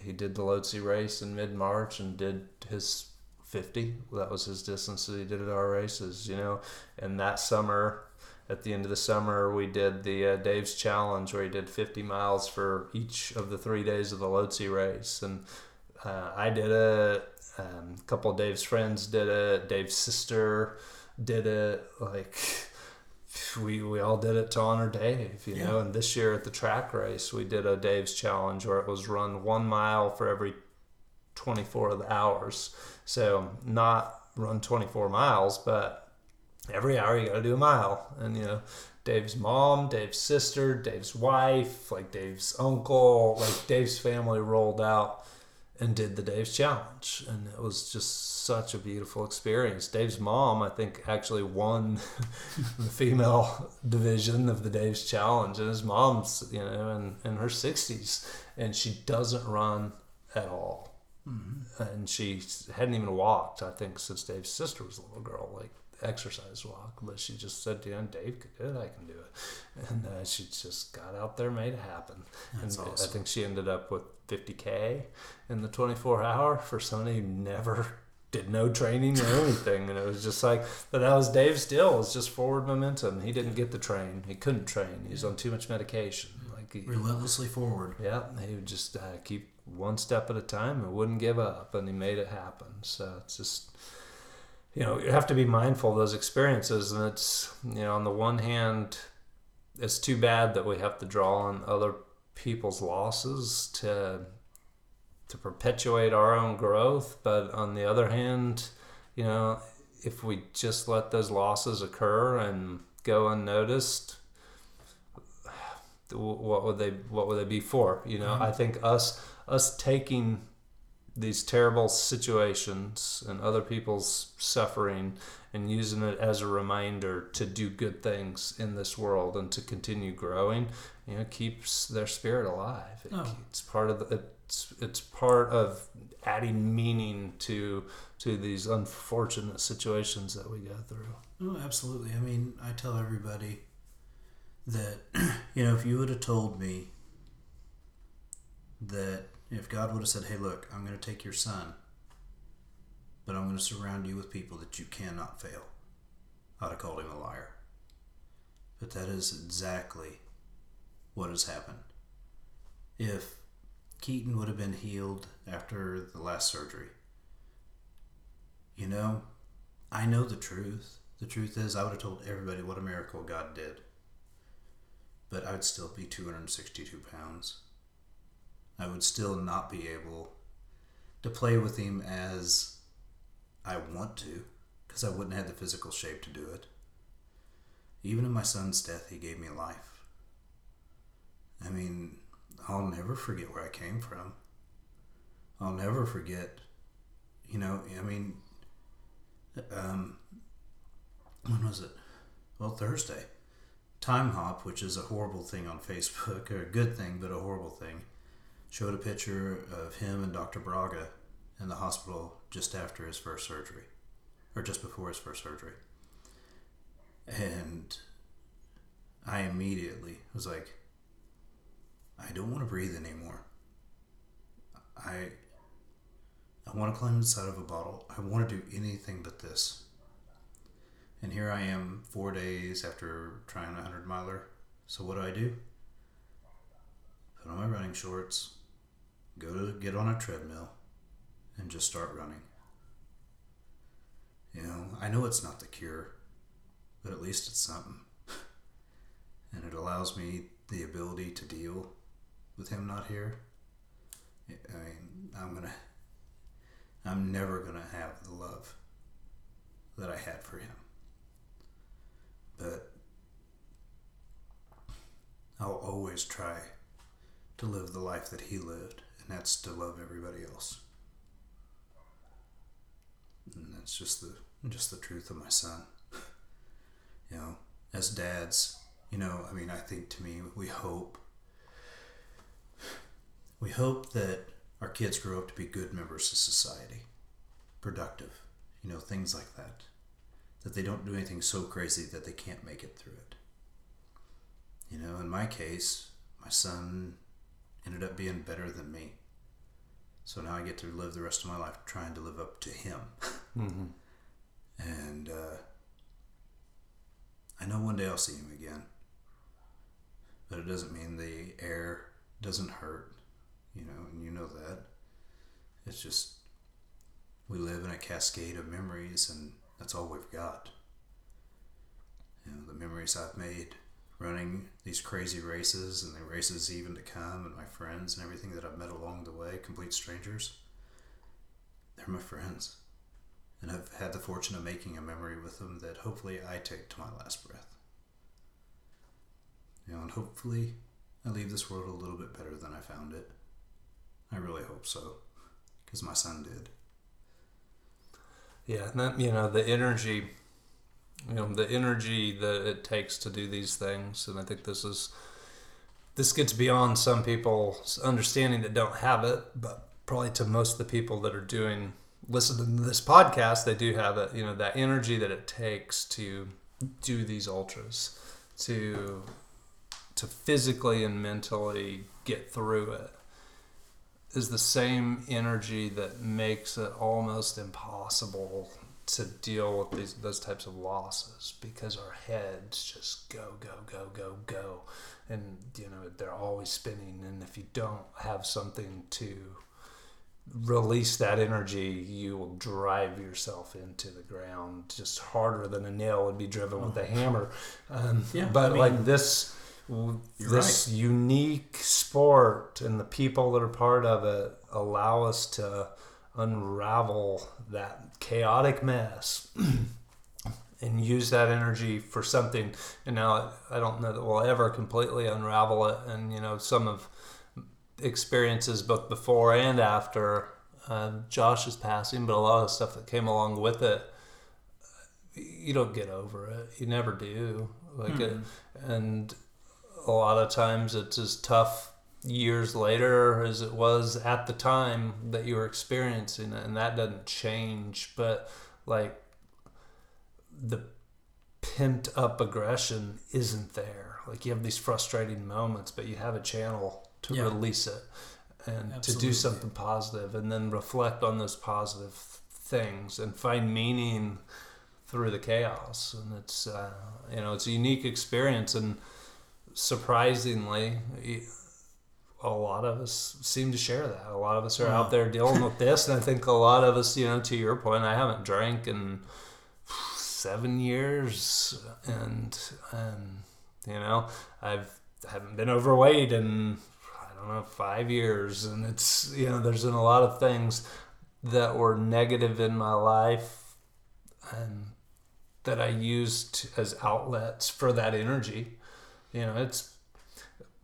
he did the Lotsey race in mid-March and did his 50. That was his distance that he did at our races, you know. And that summer, at the end of the summer, we did the Dave's Challenge, where he did 50 miles for each of the 3 days of the Lotsey race. And I did it. A couple of Dave's friends did it. Dave's sister did it. Like, we all did it to honor Dave, you know. And this year at the track race, we did a Dave's Challenge where it was run 1 mile for every 24 of the hours. So not run 24 miles, but every hour you got to do a mile. And you know, Dave's mom, Dave's sister, Dave's wife, like Dave's uncle, like Dave's family rolled out and did the Dave's Challenge, and it was just such a beautiful experience. Dave's mom, I think, actually won the female division of the Dave's Challenge, and his mom's, you know, in her 60s, and she doesn't run at all. Mm-hmm. And she hadn't even walked, I think, since Dave's sister was a little girl, like exercise walk. But she just said, you know, Dave could do it, I can do it. And she just got out there, made it happen. That's and awesome. I think she ended up with 50K in the 24 hour for somebody who never did no training or anything. And it was just like, but that was Dave's deal. It was just forward momentum. He didn't get the train. He couldn't train. He was on too much medication. Like relentlessly forward. Yeah. He would just keep one step at a time and wouldn't give up. And he made it happen. So it's just, you know, you have to be mindful of those experiences. And it's, you know, on the one hand, it's too bad that we have to draw on other people's losses to perpetuate our own growth. But on the other hand, you know, if we just let those losses occur and go unnoticed, what would they be for? You know, I think us taking these terrible situations and other people's suffering and using it as a reminder to do good things in this world and to continue growing, you know, keeps their spirit alive. It's part of adding meaning to these unfortunate situations that we go through. Oh, absolutely. I mean, I tell everybody that, you know, if you would have told me that, if God would have said, hey, look, I'm going to take your son, but I'm going to surround you with people that you cannot fail, I'd have called him a liar. But that is exactly what has happened. If Keaton would have been healed after the last surgery, you know, I know the truth. The truth is, I would have told everybody what a miracle God did, but I would still be 262 pounds. I would still not be able to play with him as I want to, because I wouldn't have the physical shape to do it. Even in my son's death, he gave me life. I mean, I'll never forget where I came from. I'll never forget, you know, I mean, when was it? Well, Thursday. Time Hop, which is a horrible thing on Facebook, or a good thing, but a horrible thing, showed a picture of him and Dr. Braga in the hospital just after his first surgery, or just before his first surgery. And I immediately was like, I don't want to breathe anymore. I want to climb inside of a bottle. I want to do anything but this. And here I am 4 days after trying a 100-miler. So what do? Put on my running shorts, go to get on a treadmill, and just start running. You know, I know it's not the cure, but at least it's something. And it allows me the ability to deal with him not here. I mean, I'm never going to have the love that I had for him. But I'll always try to live the life that he lived, and that's to love everybody else. And that's just the truth of my son. You know, as dads, you know, I mean, I think to me, we hope that our kids grow up to be good members of society, productive, you know, things like that. That they don't do anything so crazy that they can't make it through it. You know, in my case, my son ended up being better than me. So now I get to live the rest of my life trying to live up to him. Mm-hmm. And I know one day I'll see him again. But it doesn't mean the air doesn't hurt. You know, and you know that. It's just, we live in a cascade of memories, and that's all we've got. You know, the memories I've made running these crazy races and the races even to come, and my friends and everything that I've met along the way, complete strangers, they're my friends. And I've had the fortune of making a memory with them that hopefully I take to my last breath. You know, and hopefully I leave this world a little bit better than I found it. I really hope so, because my son did. Yeah, and that, you know, the energy that it takes to do these things, and I think this gets beyond some people's understanding that don't have it, but probably to most of the people that are listening to this podcast, they do have it. You know, that energy that it takes to do these ultras, to physically and mentally get through it, is the same energy that makes it almost impossible to deal with those types of losses, because our heads just go, go, go, go, go. And, you know, they're always spinning. And if you don't have something to release that energy, you will drive yourself into the ground just harder than a nail would be driven with a hammer. This unique sport and the people that are part of it allow us to unravel that chaotic mess and use that energy for something. And now I don't know that we'll ever completely unravel it. And, you know, some of experiences both before and after Josh's passing, but a lot of stuff that came along with it, you don't get over it. You never do. A lot of times it's as tough years later as it was at the time that you were experiencing it, and that doesn't change. But like, the pent up aggression isn't there. Like, you have these frustrating moments, but you have a channel to release it and to do something positive, and then reflect on those positive things and find meaning through the chaos. And it's you know, it's a unique experience. And surprisingly, a lot of us seem to share that. A lot of us are out there dealing with this, and I think a lot of us, you know, to your point, I haven't drank in 7 years, and you know, I haven't been overweight in, I don't know, 5 years, and it's, you know, there's been a lot of things that were negative in my life, and that I used as outlets for that energy. You know, it's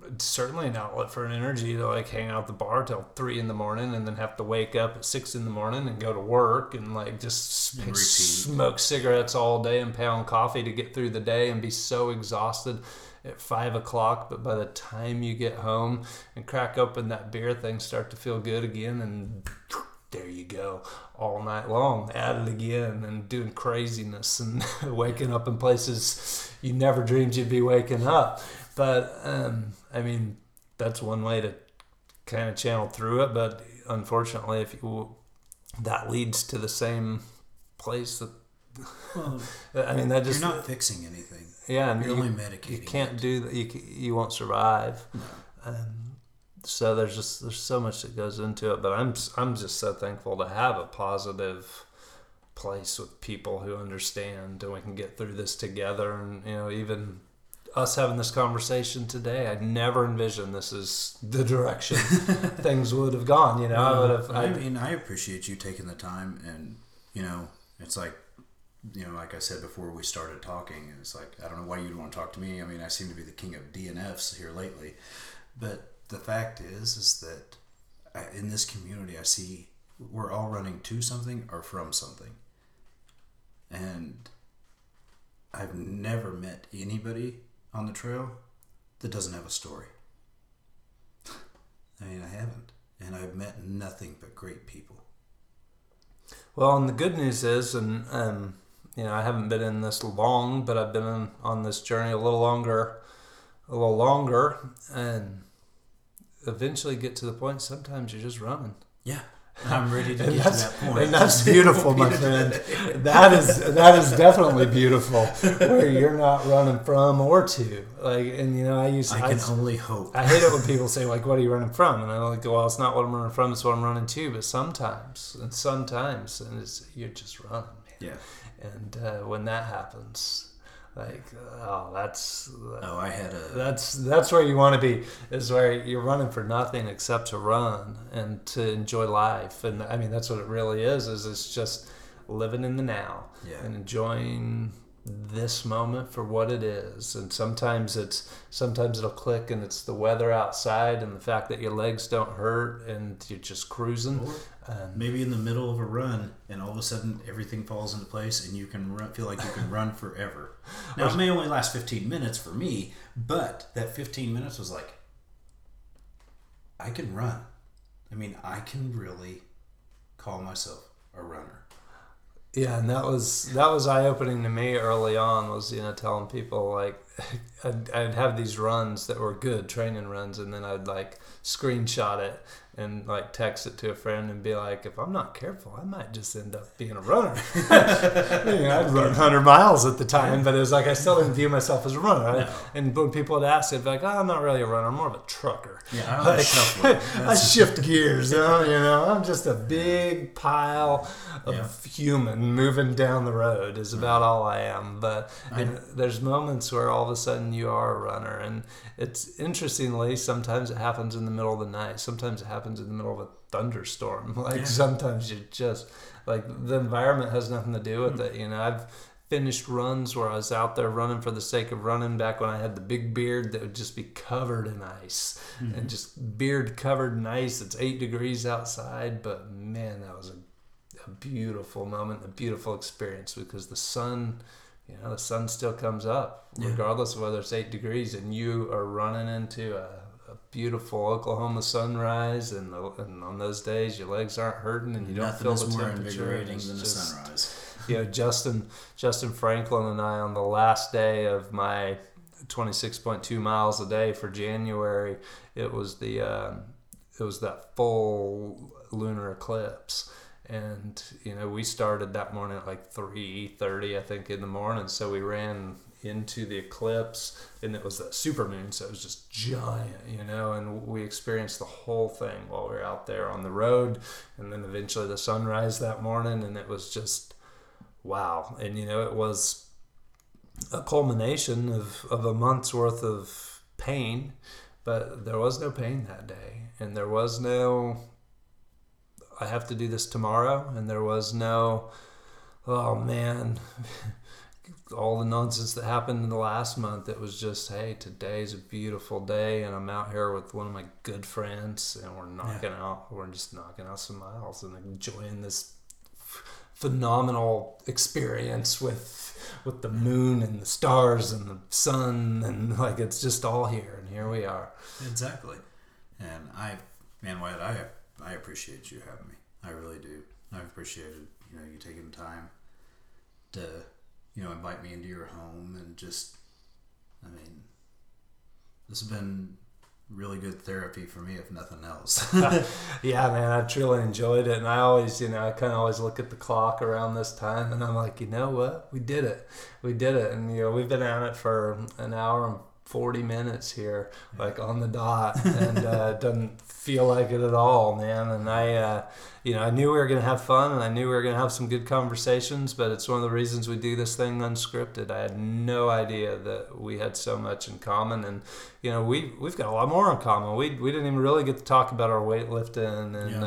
it's certainly an outlet for an energy to like hang out at the bar till 3 a.m. and then have to wake up at 6 a.m. and go to work and like just and smoke cigarettes all day and pound coffee to get through the day and be so exhausted at 5 o'clock. But by the time you get home and crack open that beer, things start to feel good again. And there you go, all night long, at it again and doing craziness and waking up in places you never dreamed you'd be waking up. But, I mean, that's one way to kind of channel through it. But unfortunately, if you, that leads to the same place that, well, I mean, that just... You're not fixing anything. Yeah. And you're only medicating. You can't do that. You won't survive. No. So there's so much that goes into it, but I'm just so thankful to have a positive place with people who understand, and we can get through this together. And you know, even us having this conversation today, I never envisioned this is the direction things would have gone. You know, I appreciate you taking the time, and you know, it's like, you know, like I said before we started talking, and it's like I don't know why you'd want to talk to me. I mean, I seem to be the king of DNFs here lately, but. The fact is that in this community, I see we're all running to something or from something. And I've never met anybody on the trail that doesn't have a story. I mean, I haven't. And I've met nothing but great people. Well, and the good news is, and you know, I haven't been in this long, but I've been on this journey a little longer, and eventually get to the point sometimes you're just running. Yeah. I'm ready to get to that point. And that's beautiful, my friend. That is definitely beautiful. Where you're not running from or to. Like, and you know, I can only hope. I hate it when people say, like, what are you running from? And I don't go, well, it's not what I'm running from, it's what I'm running to. But sometimes and it's, you're just running, man. Yeah. And when that happens, like, oh, that's where you want to be, is where you're running for nothing except to run and to enjoy life. And I mean, that's what it really is it's just living in the now, yeah, and enjoying this moment for what it is. And sometimes it'll click, and it's the weather outside and the fact that your legs don't hurt and you're just cruising. Or maybe in the middle of a run, and all of a sudden everything falls into place and you can feel like you can run forever. Now, it may only last 15 minutes for me, but that 15 minutes was like, I can run. I mean, I can really call myself a runner. Yeah, and that was eye-opening to me early on, was, you know, telling people, like, I'd have these runs that were good training runs, and then I'd, like, screenshot it and, like, text it to a friend and be like, if I'm not careful, I might just end up being a runner. You know, I'd run 100 miles at the time, but it was like I still didn't view myself as a runner. No. And when people would ask, they'd be like, oh, I'm not really a runner, I'm more of a trucker. Yeah, I'm a trucker. I shift gears, you know, I'm just a big pile of human moving down the road is about all I am. But there's moments where all of a sudden you are a runner, and it's interestingly, sometimes it happens in the middle of the night, sometimes it happens in the middle of a thunderstorm, like sometimes you just, like, the environment has nothing to do with it. You know, I've finished runs where I was out there running for the sake of running, back when I had the big beard that would just be covered in ice, and just beard covered in ice. It's 8 degrees outside, but man, that was a beautiful moment, a beautiful experience, because the sun, you know, the sun still comes up regardless of whether it's 8 degrees, and you are running into a beautiful Oklahoma sunrise, and on those days your legs aren't hurting and you don't feel the temperature. Nothing is more invigorating than the sunrise. You know, Justin Franklin and I, on the last day of my 26.2 miles a day for January, it was that full lunar eclipse. And, you know, we started that morning at like 3:30, I think, in the morning. So we ran into the eclipse, and it was that super moon. So it was just giant, you know, and we experienced the whole thing while we were out there on the road. And then eventually the sunrise that morning, and it was just, wow. And, you know, it was a culmination of a month's worth of pain, but there was no pain that day. And there was no... I have to do this tomorrow, and there was no, oh man, all the nonsense that happened in the last month. It was just, hey, today's a beautiful day, and I'm out here with one of my good friends, and we're just knocking out some miles and enjoying this phenomenal experience with the moon and the stars and the sun, and like it's just all here, and here we are. Exactly. And Wyatt, I appreciate you having me. I really do. I appreciate it. You taking time to invite me into your home, and just, I mean, this has been really good therapy for me, if nothing else. Yeah, man, I truly enjoyed it. And I always, I kind of always look at the clock around this time, and I'm like, you know what? We did it. And, we've been at it for an hour and 40 minutes here, like on the dot, and it doesn't feel like it at all, man. And I knew we were going to have fun, and I knew we were going to have some good conversations, but it's one of the reasons we do this thing unscripted. I had no idea that we had so much in common, and, we've got a lot more in common. We didn't even really get to talk about our weightlifting and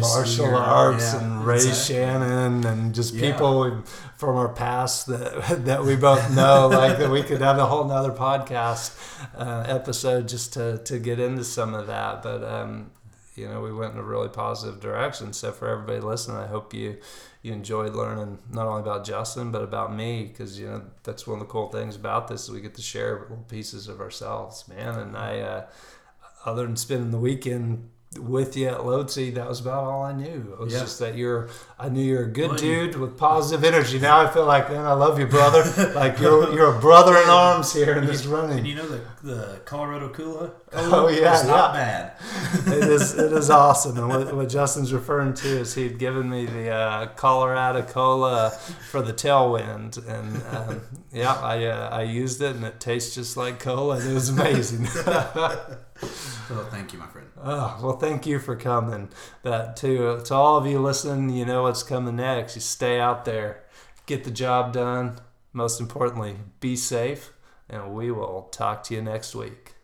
martial arts and Ray Shannon and just people from our past that we both know, like that we could have a whole nother podcast episode just to get into some of that. But we went in a really positive direction. So for everybody listening, I hope you enjoyed learning not only about Justin but about me, because that's one of the cool things about this is we get to share little pieces of ourselves, man. And I other than spending the weekend with you at Lotsey, that was about all I knew. It was just that I knew you're a good dude with positive energy. Now I feel like, man, I love you, brother. Like you're a brother in arms here in this running. And the Colorado Cooler? Oh yeah, it's not bad. It is awesome. And what Justin's referring to is he'd given me the Colorado Cola for the tailwind, and I used it, and it tastes just like cola. It was amazing. Well, thank you, my friend. Well, thank you for coming. That to all of you listening, you know what's coming next. You stay out there, get the job done. Most importantly, be safe, and we will talk to you next week.